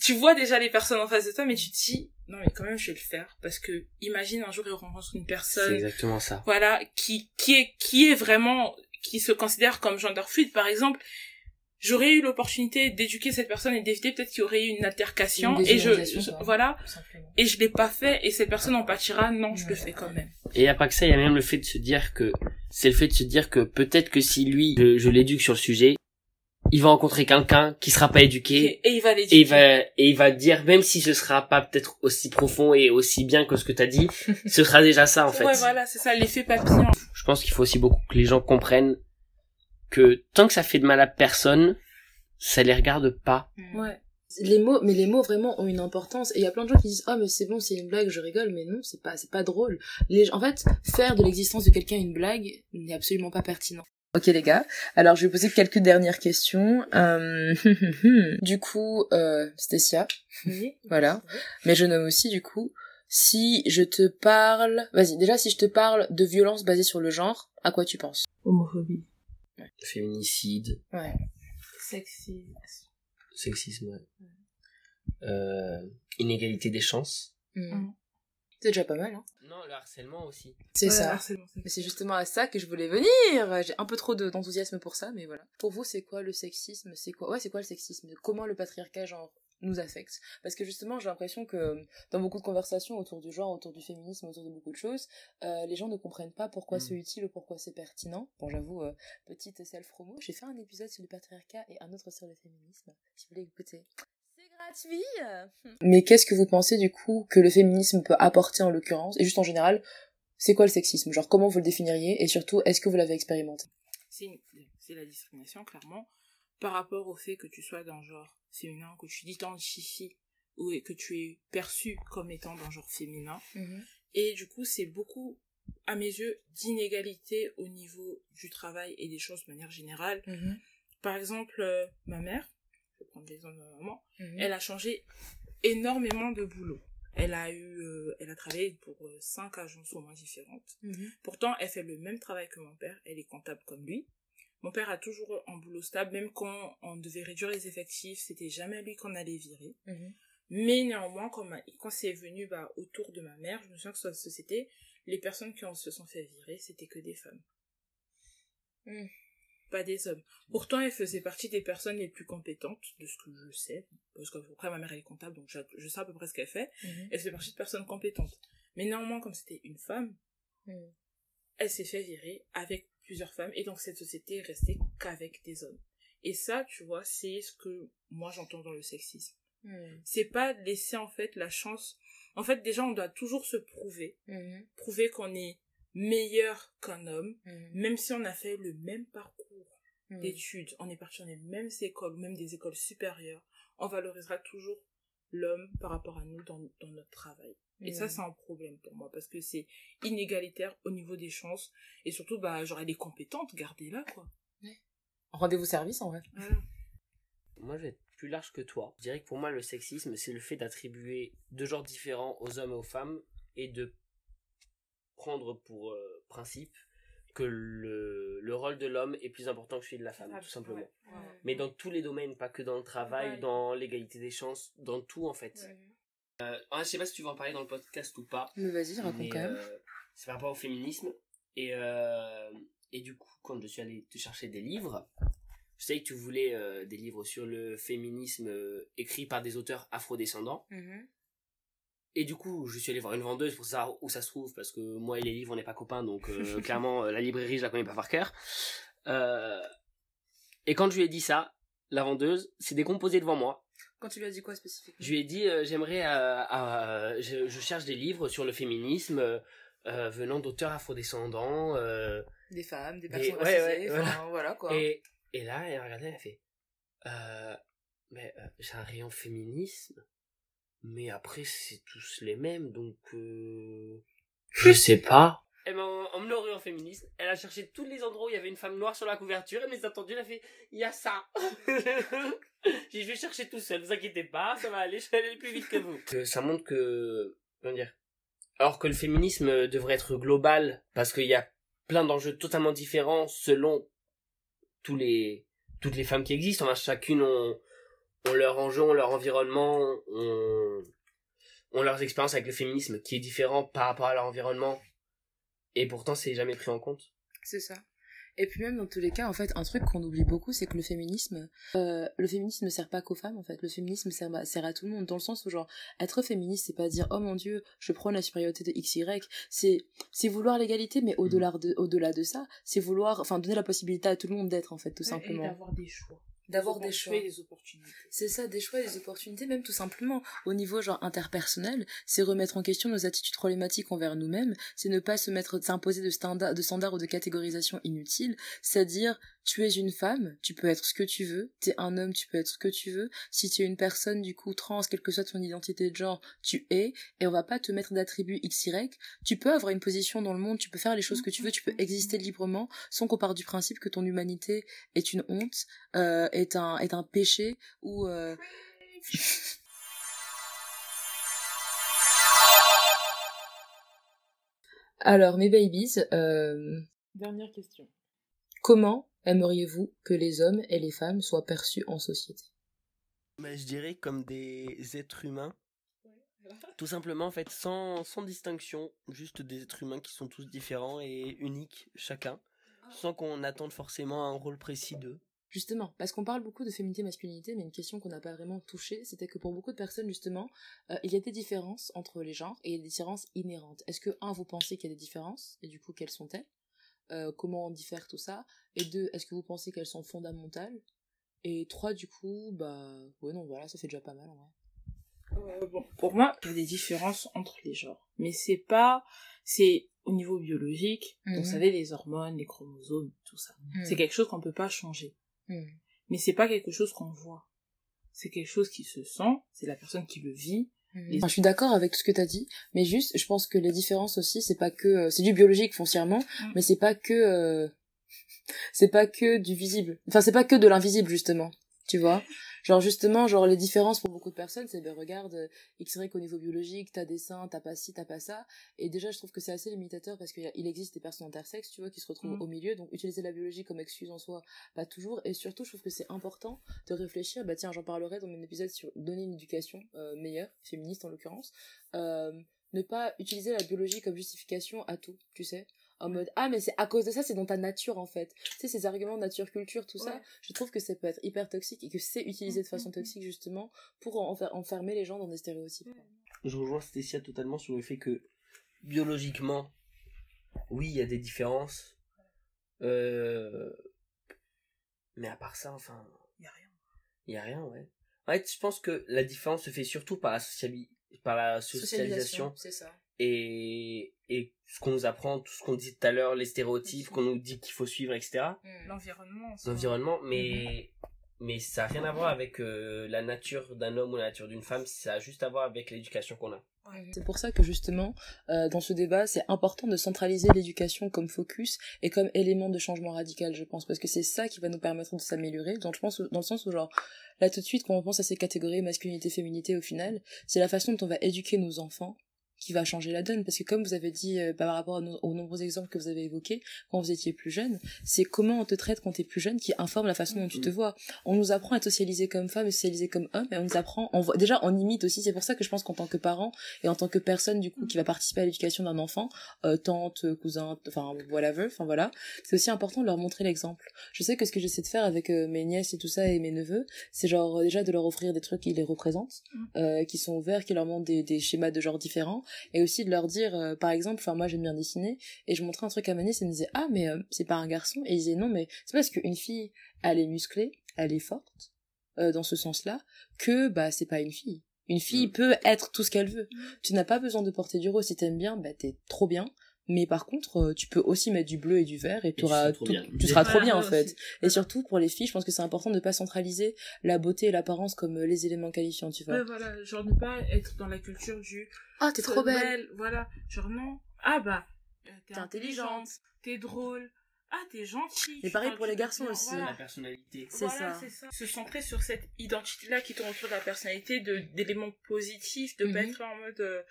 Tu vois déjà les personnes en face de toi, mais tu te dis, non, mais quand même, je vais le faire. Parce que, imagine, un jour, il rencontre une personne. C'est exactement ça. Voilà, qui, qui est, qui est vraiment, qui se considère comme gender fluid, par exemple. J'aurais eu l'opportunité d'éduquer cette personne et d'éviter peut-être qu'il y aurait eu une altercation. Une et je, je ouais, voilà. Et je l'ai pas fait, et cette personne en pâtira. Non, je ouais, le fais quand même. Et après que ça, il y a même le fait de se dire que, c'est le fait de se dire que peut-être que si lui, je, je l'éduque sur le sujet, il va rencontrer quelqu'un qui sera pas éduqué. Et il va l'éduquer. Et il va, et il va dire, même si ce sera pas peut-être aussi profond et aussi bien que ce que t'as dit, ce sera déjà ça, en fait. Ouais, voilà, c'est ça, l'effet papillon. Je pense qu'il faut aussi beaucoup que les gens comprennent que tant que ça fait de mal à personne, ça les regarde pas. Ouais. Les mots, mais les mots vraiment ont une importance. Et il y a plein de gens qui disent, oh, mais c'est bon, c'est une blague, je rigole, mais non, c'est pas, c'est pas drôle. Les, en fait, faire de l'existence de quelqu'un une blague n'est absolument pas pertinent. Ok les gars, alors je vais poser quelques dernières questions. Euh... du coup, euh, Stécia, oui. Voilà. Oui. Mais je nomme aussi du coup, si je te parle... Vas-y, déjà, si je te parle de violence basée sur le genre, à quoi tu penses? Homophobie. Ouais. Féminicide. Ouais. Sexisme. Sexisme, ouais. ouais. Euh, inégalité des chances. Mmh. C'est déjà pas mal, hein. Non, le harcèlement aussi. C'est ouais, ça. Harcèlement, c'est... Mais c'est justement à ça que je voulais venir. J'ai un peu trop de, d'enthousiasme pour ça, mais voilà. Pour vous, c'est quoi le sexisme? C'est quoi... Ouais, c'est quoi le sexisme? Comment le patriarcat, genre, nous affecte? Parce que justement, j'ai l'impression que dans beaucoup de conversations autour du genre, autour du féminisme, autour de beaucoup de choses, euh, les gens ne comprennent pas pourquoi mmh. c'est utile ou pourquoi c'est pertinent. Bon, j'avoue, euh, petite self-promo, j'ai fait un épisode sur le patriarcat et un autre sur le féminisme. Si vous voulez écouter... Mais qu'est-ce que vous pensez du coup que le féminisme peut apporter en l'occurrence? Et juste en général, c'est quoi le sexisme? Genre comment vous le définiriez? Et surtout, est-ce que vous l'avez expérimenté? C'est, une... c'est la discrimination, clairement, par rapport au fait que tu sois dans le genre féminin, que tu t'identifies ou que tu es perçu comme étant dans le genre féminin. Mm-hmm. Et du coup, c'est beaucoup, à mes yeux, d'inégalité au niveau du travail et des choses de manière générale. Mm-hmm. Par exemple, euh, ma mère, prendre des hommes à maman, mmh. elle a changé énormément de boulot. Elle a eu, euh, elle a travaillé pour euh, cinq agences au moins différentes. Mmh. Pourtant, elle fait le même travail que mon père. Elle est comptable comme lui. Mon père a toujours un boulot stable, même quand on devait réduire les effectifs, c'était jamais lui qu'on allait virer. Mmh. Mais néanmoins, quand, ma, quand c'est venu bah, autour de ma mère, je me souviens que ça, c'était les personnes qui se sont fait virer, c'était que des femmes. Mmh. Pas des hommes. Pourtant, elle faisait partie des personnes les plus compétentes, de ce que je sais, parce qu'après, ma mère, elle est comptable, donc je sais à peu près ce qu'elle fait. Mm-hmm. Elle fait partie de personnes compétentes. Mais néanmoins, comme c'était une femme, mm. elle s'est fait virer avec plusieurs femmes, et donc cette société est restée qu'avec des hommes. Et ça, tu vois, c'est ce que moi, j'entends dans le sexisme. Mm. C'est pas laisser, en fait, la chance... En fait, déjà, on doit toujours se prouver, mm-hmm. prouver qu'on est meilleur qu'un homme, mm-hmm. même si on a fait le même parcours d'études, on est parti dans les mêmes écoles, même des écoles supérieures, on valorisera toujours l'homme par rapport à nous dans, dans notre travail. Et mmh. ça, c'est un problème pour moi, parce que c'est inégalitaire au niveau des chances, et surtout, bah, genre, elle est compétente, gardez-la, quoi. Ouais. Rendez-vous service, en vrai. Voilà. Moi, je vais être plus large que toi. Je dirais que pour moi, le sexisme, c'est le fait d'attribuer deux genres différents aux hommes et aux femmes, et de prendre pour euh, principe que le, le rôle de l'homme est plus important que celui de la femme, ah, tout simplement. Ouais, ouais. Mais dans tous les domaines, pas que dans le travail, ouais. dans l'égalité des chances, dans tout, en fait. Ouais. Euh, ah, je sais pas si tu vas en parler dans le podcast ou pas. Mais vas-y, raconte mais, quand même. Euh, c'est par rapport au féminisme. Et, euh, et du coup, quand je suis allée te chercher des livres, je savais que tu voulais euh, des livres sur le féminisme euh, écrits par des auteurs afrodescendants. Mm-hmm. Et du coup, je suis allé voir une vendeuse pour savoir où ça se trouve, parce que moi et les livres, on n'est pas copains, donc euh, clairement, la librairie, je la connais pas par cœur. Euh... Et quand je lui ai dit ça, la vendeuse s'est décomposée devant moi. Quand tu lui as dit quoi spécifiquement ? Je lui ai dit, euh, j'aimerais, euh, euh, je, je cherche des livres sur le féminisme euh, euh, venant d'auteurs afrodescendants. Euh, des femmes, des personnes racisées, ouais, ouais, voilà. Enfin, voilà quoi. Et, et là, elle a regardé, elle a fait, euh, mais euh, j'ai un rayon féminisme. Mais après, c'est tous les mêmes, donc... Euh... Je sais pas. Elle m'a emmené au rayon féministe. Elle a cherché tous les endroits où il y avait une femme noire sur la couverture. Elle me les a tendus, elle a fait « Il y a ça !» J'ai dit « Je vais chercher tout seul, ne vous inquiétez pas, ça va aller, je vais aller plus vite que vous. » Ça montre que... Comment dire ? Alors que le féminisme devrait être global, parce qu'il y a plein d'enjeux totalement différents selon tous les... toutes les femmes qui existent. Enfin, chacune ont... ont leur enjeu, ont leur environnement, ont, ont leurs expériences avec le féminisme qui est différent par rapport à leur environnement. Et pourtant, c'est jamais pris en compte. C'est ça. Et puis même dans tous les cas, en fait, un truc qu'on oublie beaucoup, c'est que le féminisme, euh, le féminisme ne sert pas qu'aux femmes, en fait. Le féminisme sert, sert à tout le monde, dans le sens où, genre, être féministe, c'est pas dire, oh mon dieu, je prône la supériorité de X Y. C'est, c'est vouloir l'égalité, mais au-delà de, au-delà de ça, c'est vouloir, enfin, donner la possibilité à tout le monde d'être, en fait, tout ouais, simplement. Et d'avoir des choix. D'avoir des choix et des opportunités. C'est ça, des choix et des opportunités, même tout simplement. Au niveau genre interpersonnel, c'est remettre en question nos attitudes problématiques envers nous-mêmes, c'est ne pas se mettre, s'imposer de standards, de standards ou de catégorisations inutiles, c'est-à-dire, tu es une femme, tu peux être ce que tu veux, t'es un homme, tu peux être ce que tu veux, si tu es une personne, du coup, trans, quelle que soit ton identité de genre, tu es, et on va pas te mettre d'attribut X Y, tu peux avoir une position dans le monde, tu peux faire les choses que tu veux, tu peux exister librement, sans qu'on parte du principe que ton humanité est une honte, euh, est un, est un péché, ou... Euh... Alors, mes babies... Euh... Dernière question. Comment aimeriez-vous que les hommes et les femmes soient perçus en société ? Bah, je dirais comme des êtres humains. Tout simplement, en fait, sans, sans distinction. Juste des êtres humains qui sont tous différents et uniques, chacun. Sans qu'on attende forcément un rôle précis d'eux. Justement, parce qu'on parle beaucoup de féminité, masculinité, mais une question qu'on n'a pas vraiment touchée, c'était que pour beaucoup de personnes, justement, euh, il y a des différences entre les genres, et il y a des différences inhérentes. Est-ce que, un, vous pensez qu'il y a des différences, et du coup, quelles sont-elles ? euh, Comment on diffère tout ça ? Et deux, est-ce que vous pensez qu'elles sont fondamentales ? Et trois, du coup, bah, ouais, non, voilà, ça fait déjà pas mal, en vrai. Euh, bon, pour moi, il y a des différences entre les genres, mais c'est pas... c'est au niveau biologique, mmh. donc, vous savez, les hormones, les chromosomes, tout ça. Mmh. C'est quelque chose qu'on peut pas changer. Mmh. Mais c'est pas quelque chose qu'on voit. C'est quelque chose qui se sent, c'est la personne qui le vit. Mmh. Les... Enfin, je suis d'accord avec tout ce que t'as dit, mais juste, je pense que les différences aussi, c'est pas que... C'est du biologique, foncièrement, mmh. mais c'est pas que... Euh... c'est pas que du visible. Enfin, c'est pas que de l'invisible, justement. Tu vois ? Genre, justement, genre, les différences pour beaucoup de personnes, c'est, ben, regarde, X-ray qu'au niveau biologique, t'as des seins, t'as pas ci, t'as pas ça. Et déjà, je trouve que c'est assez limitateur parce qu'il existe des personnes intersexes, tu vois, qui se retrouvent mmh. au milieu. Donc, utiliser la biologie comme excuse en soi, pas toujours. Et surtout, je trouve que c'est important de réfléchir. Bah, tiens, j'en parlerai dans mon épisode sur donner une éducation euh, meilleure, féministe en l'occurrence. Euh, ne pas utiliser la biologie comme justification à tout, tu sais. En mode, ah, mais c'est à cause de ça, c'est dans ta nature, en fait. Tu sais, ces arguments nature-culture, tout ouais. ça, je trouve que ça peut être hyper toxique et que c'est utilisé de façon toxique, justement, pour enfermer les gens dans des stéréotypes. Je rejoins Stécia totalement sur le fait que, biologiquement, oui, il y a des différences. Euh... Mais à part ça, enfin... Il n'y a rien. Il n'y a rien, ouais. En fait, je pense que la différence se fait surtout par la, sociabi... par la socialisation. Socialisation, c'est ça. Et, et ce qu'on nous apprend, tout ce qu'on dit tout à l'heure, les stéréotypes qu'on nous dit qu'il faut suivre, et cetera. L'environnement. Ça. L'environnement, mais, mais ça n'a rien à voir avec euh, la nature d'un homme ou la nature d'une femme, ça a juste à voir avec l'éducation qu'on a. C'est pour ça que justement, euh, dans ce débat, c'est important de centraliser l'éducation comme focus et comme élément de changement radical, je pense, parce que c'est ça qui va nous permettre de s'améliorer, donc je pense, dans le sens où, genre, là tout de suite, quand on pense à ces catégories masculinité, féminité, au final, c'est la façon dont on va éduquer nos enfants qui va changer la donne, parce que comme vous avez dit euh, par rapport no- aux nombreux exemples que vous avez évoqués quand vous étiez plus jeune, c'est comment on te traite quand t'es plus jeune qui informe la façon dont tu te vois. On nous apprend à être socialisé comme femme et socialisé comme homme, et on nous apprend, on voit, déjà on imite aussi, c'est pour ça que je pense qu'en tant que parent et en tant que personne du coup qui va participer à l'éducation d'un enfant, euh, tante, cousin, enfin whatever, enfin voilà, c'est aussi important de leur montrer l'exemple. Je sais que ce que j'essaie de faire avec euh, mes nièces et tout ça et mes neveux, c'est genre euh, déjà de leur offrir des trucs qui les représentent, euh, qui sont ouverts, qui leur montrent des, des schémas de genre différents, et aussi de leur dire, euh, par exemple, enfin moi j'aime bien dessiner, et je montrais un truc à ma nièce, et elle me disait, ah mais euh, c'est pas un garçon, et ils disaient, non mais c'est parce qu'une fille, elle est musclée, elle est forte, euh, dans ce sens-là, que bah c'est pas une fille. Une fille peut être tout ce qu'elle veut. Tu n'as pas besoin de porter du rose, si t'aimes bien, bah t'es trop bien, mais par contre, euh, tu peux aussi mettre du bleu et du vert, et, t'auras et tu, seras tout, tu seras trop bien en fait. Et surtout, pour les filles, je pense que c'est important de ne pas centraliser la beauté et l'apparence comme euh, les éléments qualifiants, tu vois. Ouais, voilà, genre ne pas être dans la culture du... Ah, t'es trop belle. belle Voilà, genre non, ah bah, euh, t'es, t'es intelligente, intelligente, t'es drôle, ah t'es gentille. Mais pareil pour les garçons aussi. Voilà. La personnalité. C'est, voilà, ça. c'est ça. Se centrer sur cette identité-là qui tourne autour de la personnalité, de, d'éléments positifs, de mm-hmm. pas être en mode, euh,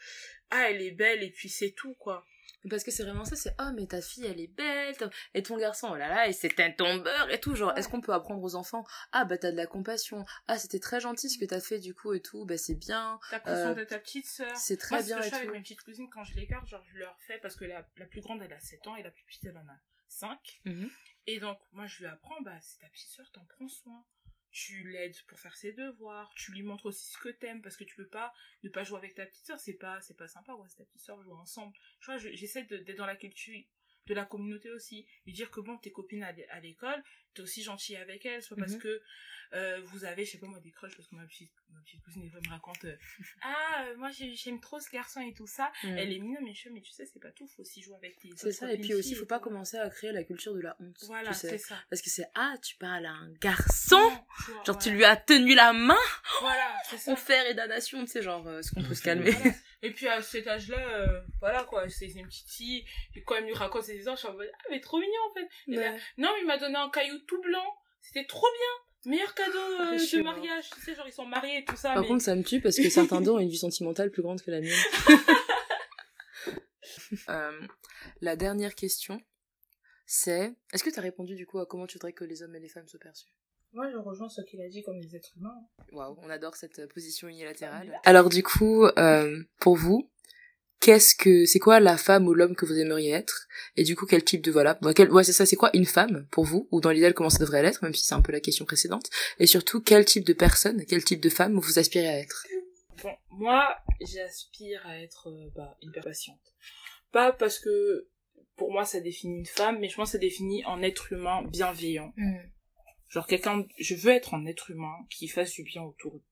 ah elle est belle et puis c'est tout quoi. Parce que c'est vraiment ça, c'est « Oh, mais ta fille, elle est belle, et ton garçon, oh là là, et c'est un tombeur, et tout. » Genre, est-ce qu'on peut apprendre aux enfants « Ah, bah, t'as de la compassion. Ah, c'était très gentil ce que t'as fait, du coup, et tout. Bah, c'est bien. » T'as conscience euh, de ta petite sœur. C'est très Moi, bien, et tout. Moi, avec mes petites cousines, quand je l'écarte, genre, je leur fais, parce que la, la plus grande, elle a sept ans, et la plus petite, elle en a cinq. Mm-hmm. Et donc, moi, je lui apprends, bah, c'est ta petite sœur, t'en prends soin. Tu l'aides pour faire ses devoirs, tu lui montres aussi ce que t'aimes, parce que tu peux pas ne pas jouer avec ta petite sœur, c'est pas, c'est pas sympa, ouais, c'est ta petite sœur, jouer ensemble. Tu vois, je, j'essaie de, d'être dans la culture de la communauté aussi, lui dire que bon, tes copines à l'école, t'es aussi gentille avec elles, soit mm-hmm. parce que euh, vous avez, je sais pas moi, des crushs, parce que ma petite, ma petite cousine, elle me raconte, euh, ah, euh, moi j'aime trop ce garçon et tout ça, mm. elle est mignonne, mais, mais tu sais, c'est pas tout, faut aussi jouer avec tes... C'est ça, et puis aussi, faut pas quoi. commencer à créer la culture de la honte, voilà, tu sais, c'est ça. Parce que c'est, ah, tu parles à un garçon, ouais, genre voilà. tu lui as tenu la main, voilà, c'est ça. Offert et damnation, tu sais, genre, est-ce qu'on peut se calmer voilà. Et puis à cet âge-là, euh, voilà quoi, c'est une petite fille, et quand elle me raconte ses histoires, je suis en mode, ah mais trop mignon en fait. Ouais. Là, non, mais il m'a donné un caillou tout blanc, c'était trop bien, meilleur cadeau euh, ah, de mariage, tu sais, genre ils sont mariés et tout ça. Par mais... contre, ça me tue parce que certains d'eux ont une vie sentimentale plus grande que la mienne. euh, la dernière question, c'est... Est-ce que tu as répondu du coup à comment tu voudrais que les hommes et les femmes soient perçus ? Moi, je rejoins ce qu'il a dit comme les êtres humains. Waouh, on adore cette position unilatérale. Alors du coup, euh, pour vous, qu'est-ce que c'est quoi la femme ou l'homme que vous aimeriez être ? Et du coup, quel type de... Voilà, bah, quel, ouais, c'est ça, c'est quoi une femme pour vous ? Ou dans l'idéal, comment ça devrait l'être, même si c'est un peu la question précédente. Et surtout, quel type de personne, quel type de femme vous aspirez à être ? Bon, moi, j'aspire à être euh, bah, une patiente. Pas parce que, pour moi, ça définit une femme, mais je pense que ça définit un être humain bienveillant. Mmh. Genre quelqu'un, je veux être un être humain qui fasse du bien autour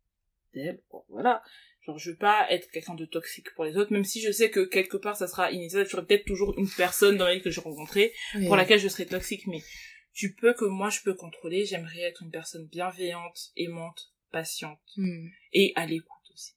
d'elle, bon, voilà. Genre je veux pas être quelqu'un de toxique pour les autres, même si je sais que quelque part ça sera inévitable, je serai peut-être toujours une personne dans la vie que j'ai rencontrée, oui, pour laquelle je serai toxique, mais tu peux que moi je peux contrôler, j'aimerais être une personne bienveillante, aimante, patiente, mm. et à l'écoute aussi.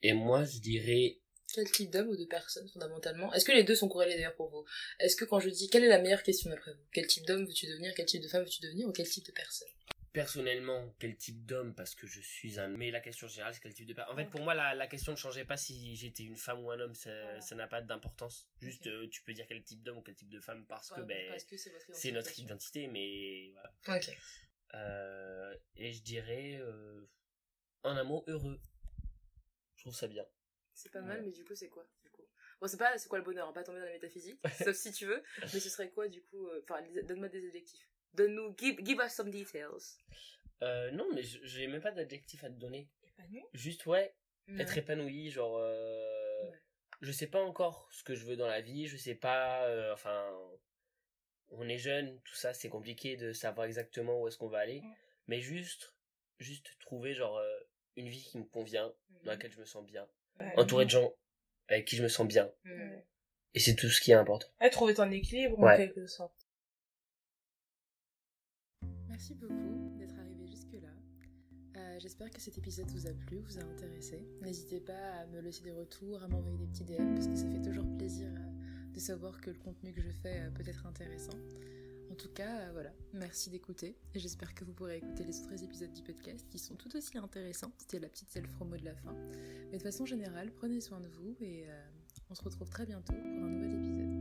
Et moi je dirais... Quel type d'homme ou de personne fondamentalement ? Est-ce que les deux sont corrélés d'ailleurs pour vous ? Est-ce que quand je dis quelle est la meilleure question d'après vous ? Quel type d'homme veux-tu devenir ? Quel type de femme veux-tu devenir ? Ou quel type de personne ? Personnellement, quel type d'homme ? Parce que je suis un... Mais la question générale, c'est quel type de personne ? En fait, pour moi, la, la question ne changeait pas si j'étais une femme ou un homme. Ça, voilà, ça n'a pas d'importance. Juste, okay, euh, tu peux dire quel type d'homme ou quel type de femme parce ouais, que, ben, parce que c'est, votre c'est notre identité, mais voilà. Ok. Euh, et je dirais euh, un amour heureux. Je trouve ça bien. C'est pas mal, ouais. Mais du coup, c'est quoi du coup bon, c'est pas c'est quoi le bonheur, on va pas tomber dans la métaphysique, sauf si tu veux, mais ce serait quoi du coup euh... Enfin, donne-moi des adjectifs. Donne-nous, give, give us some details. Euh, non, mais j'ai même pas d'adjectif à te donner. Épanoui ? Juste, ouais, ouais, être épanoui, genre. Euh... Ouais. Je sais pas encore ce que je veux dans la vie, je sais pas. Euh, enfin, on est jeune, tout ça, c'est compliqué de savoir exactement où est-ce qu'on va aller, ouais. Mais juste, juste trouver, genre, euh, une vie qui me convient, mm-hmm, dans laquelle je me sens bien. Ouais. Entouré de gens avec qui je me sens bien. Ouais. Et c'est tout ce qui est important. Ouais, trouver ton équilibre, ouais, en quelque sorte. Merci beaucoup d'être arrivé jusque-là. Euh, j'espère que cet épisode vous a plu, vous a intéressé. N'hésitez pas à me laisser des retours, à m'envoyer des petits D M, parce que ça fait toujours plaisir de savoir que le contenu que je fais peut être intéressant. En tout cas, voilà, merci d'écouter. Et j'espère que vous pourrez écouter les autres épisodes du podcast qui sont tout aussi intéressants. C'était la petite self-promo mot de la fin. Mais de façon générale, prenez soin de vous et euh, on se retrouve très bientôt pour un nouvel épisode.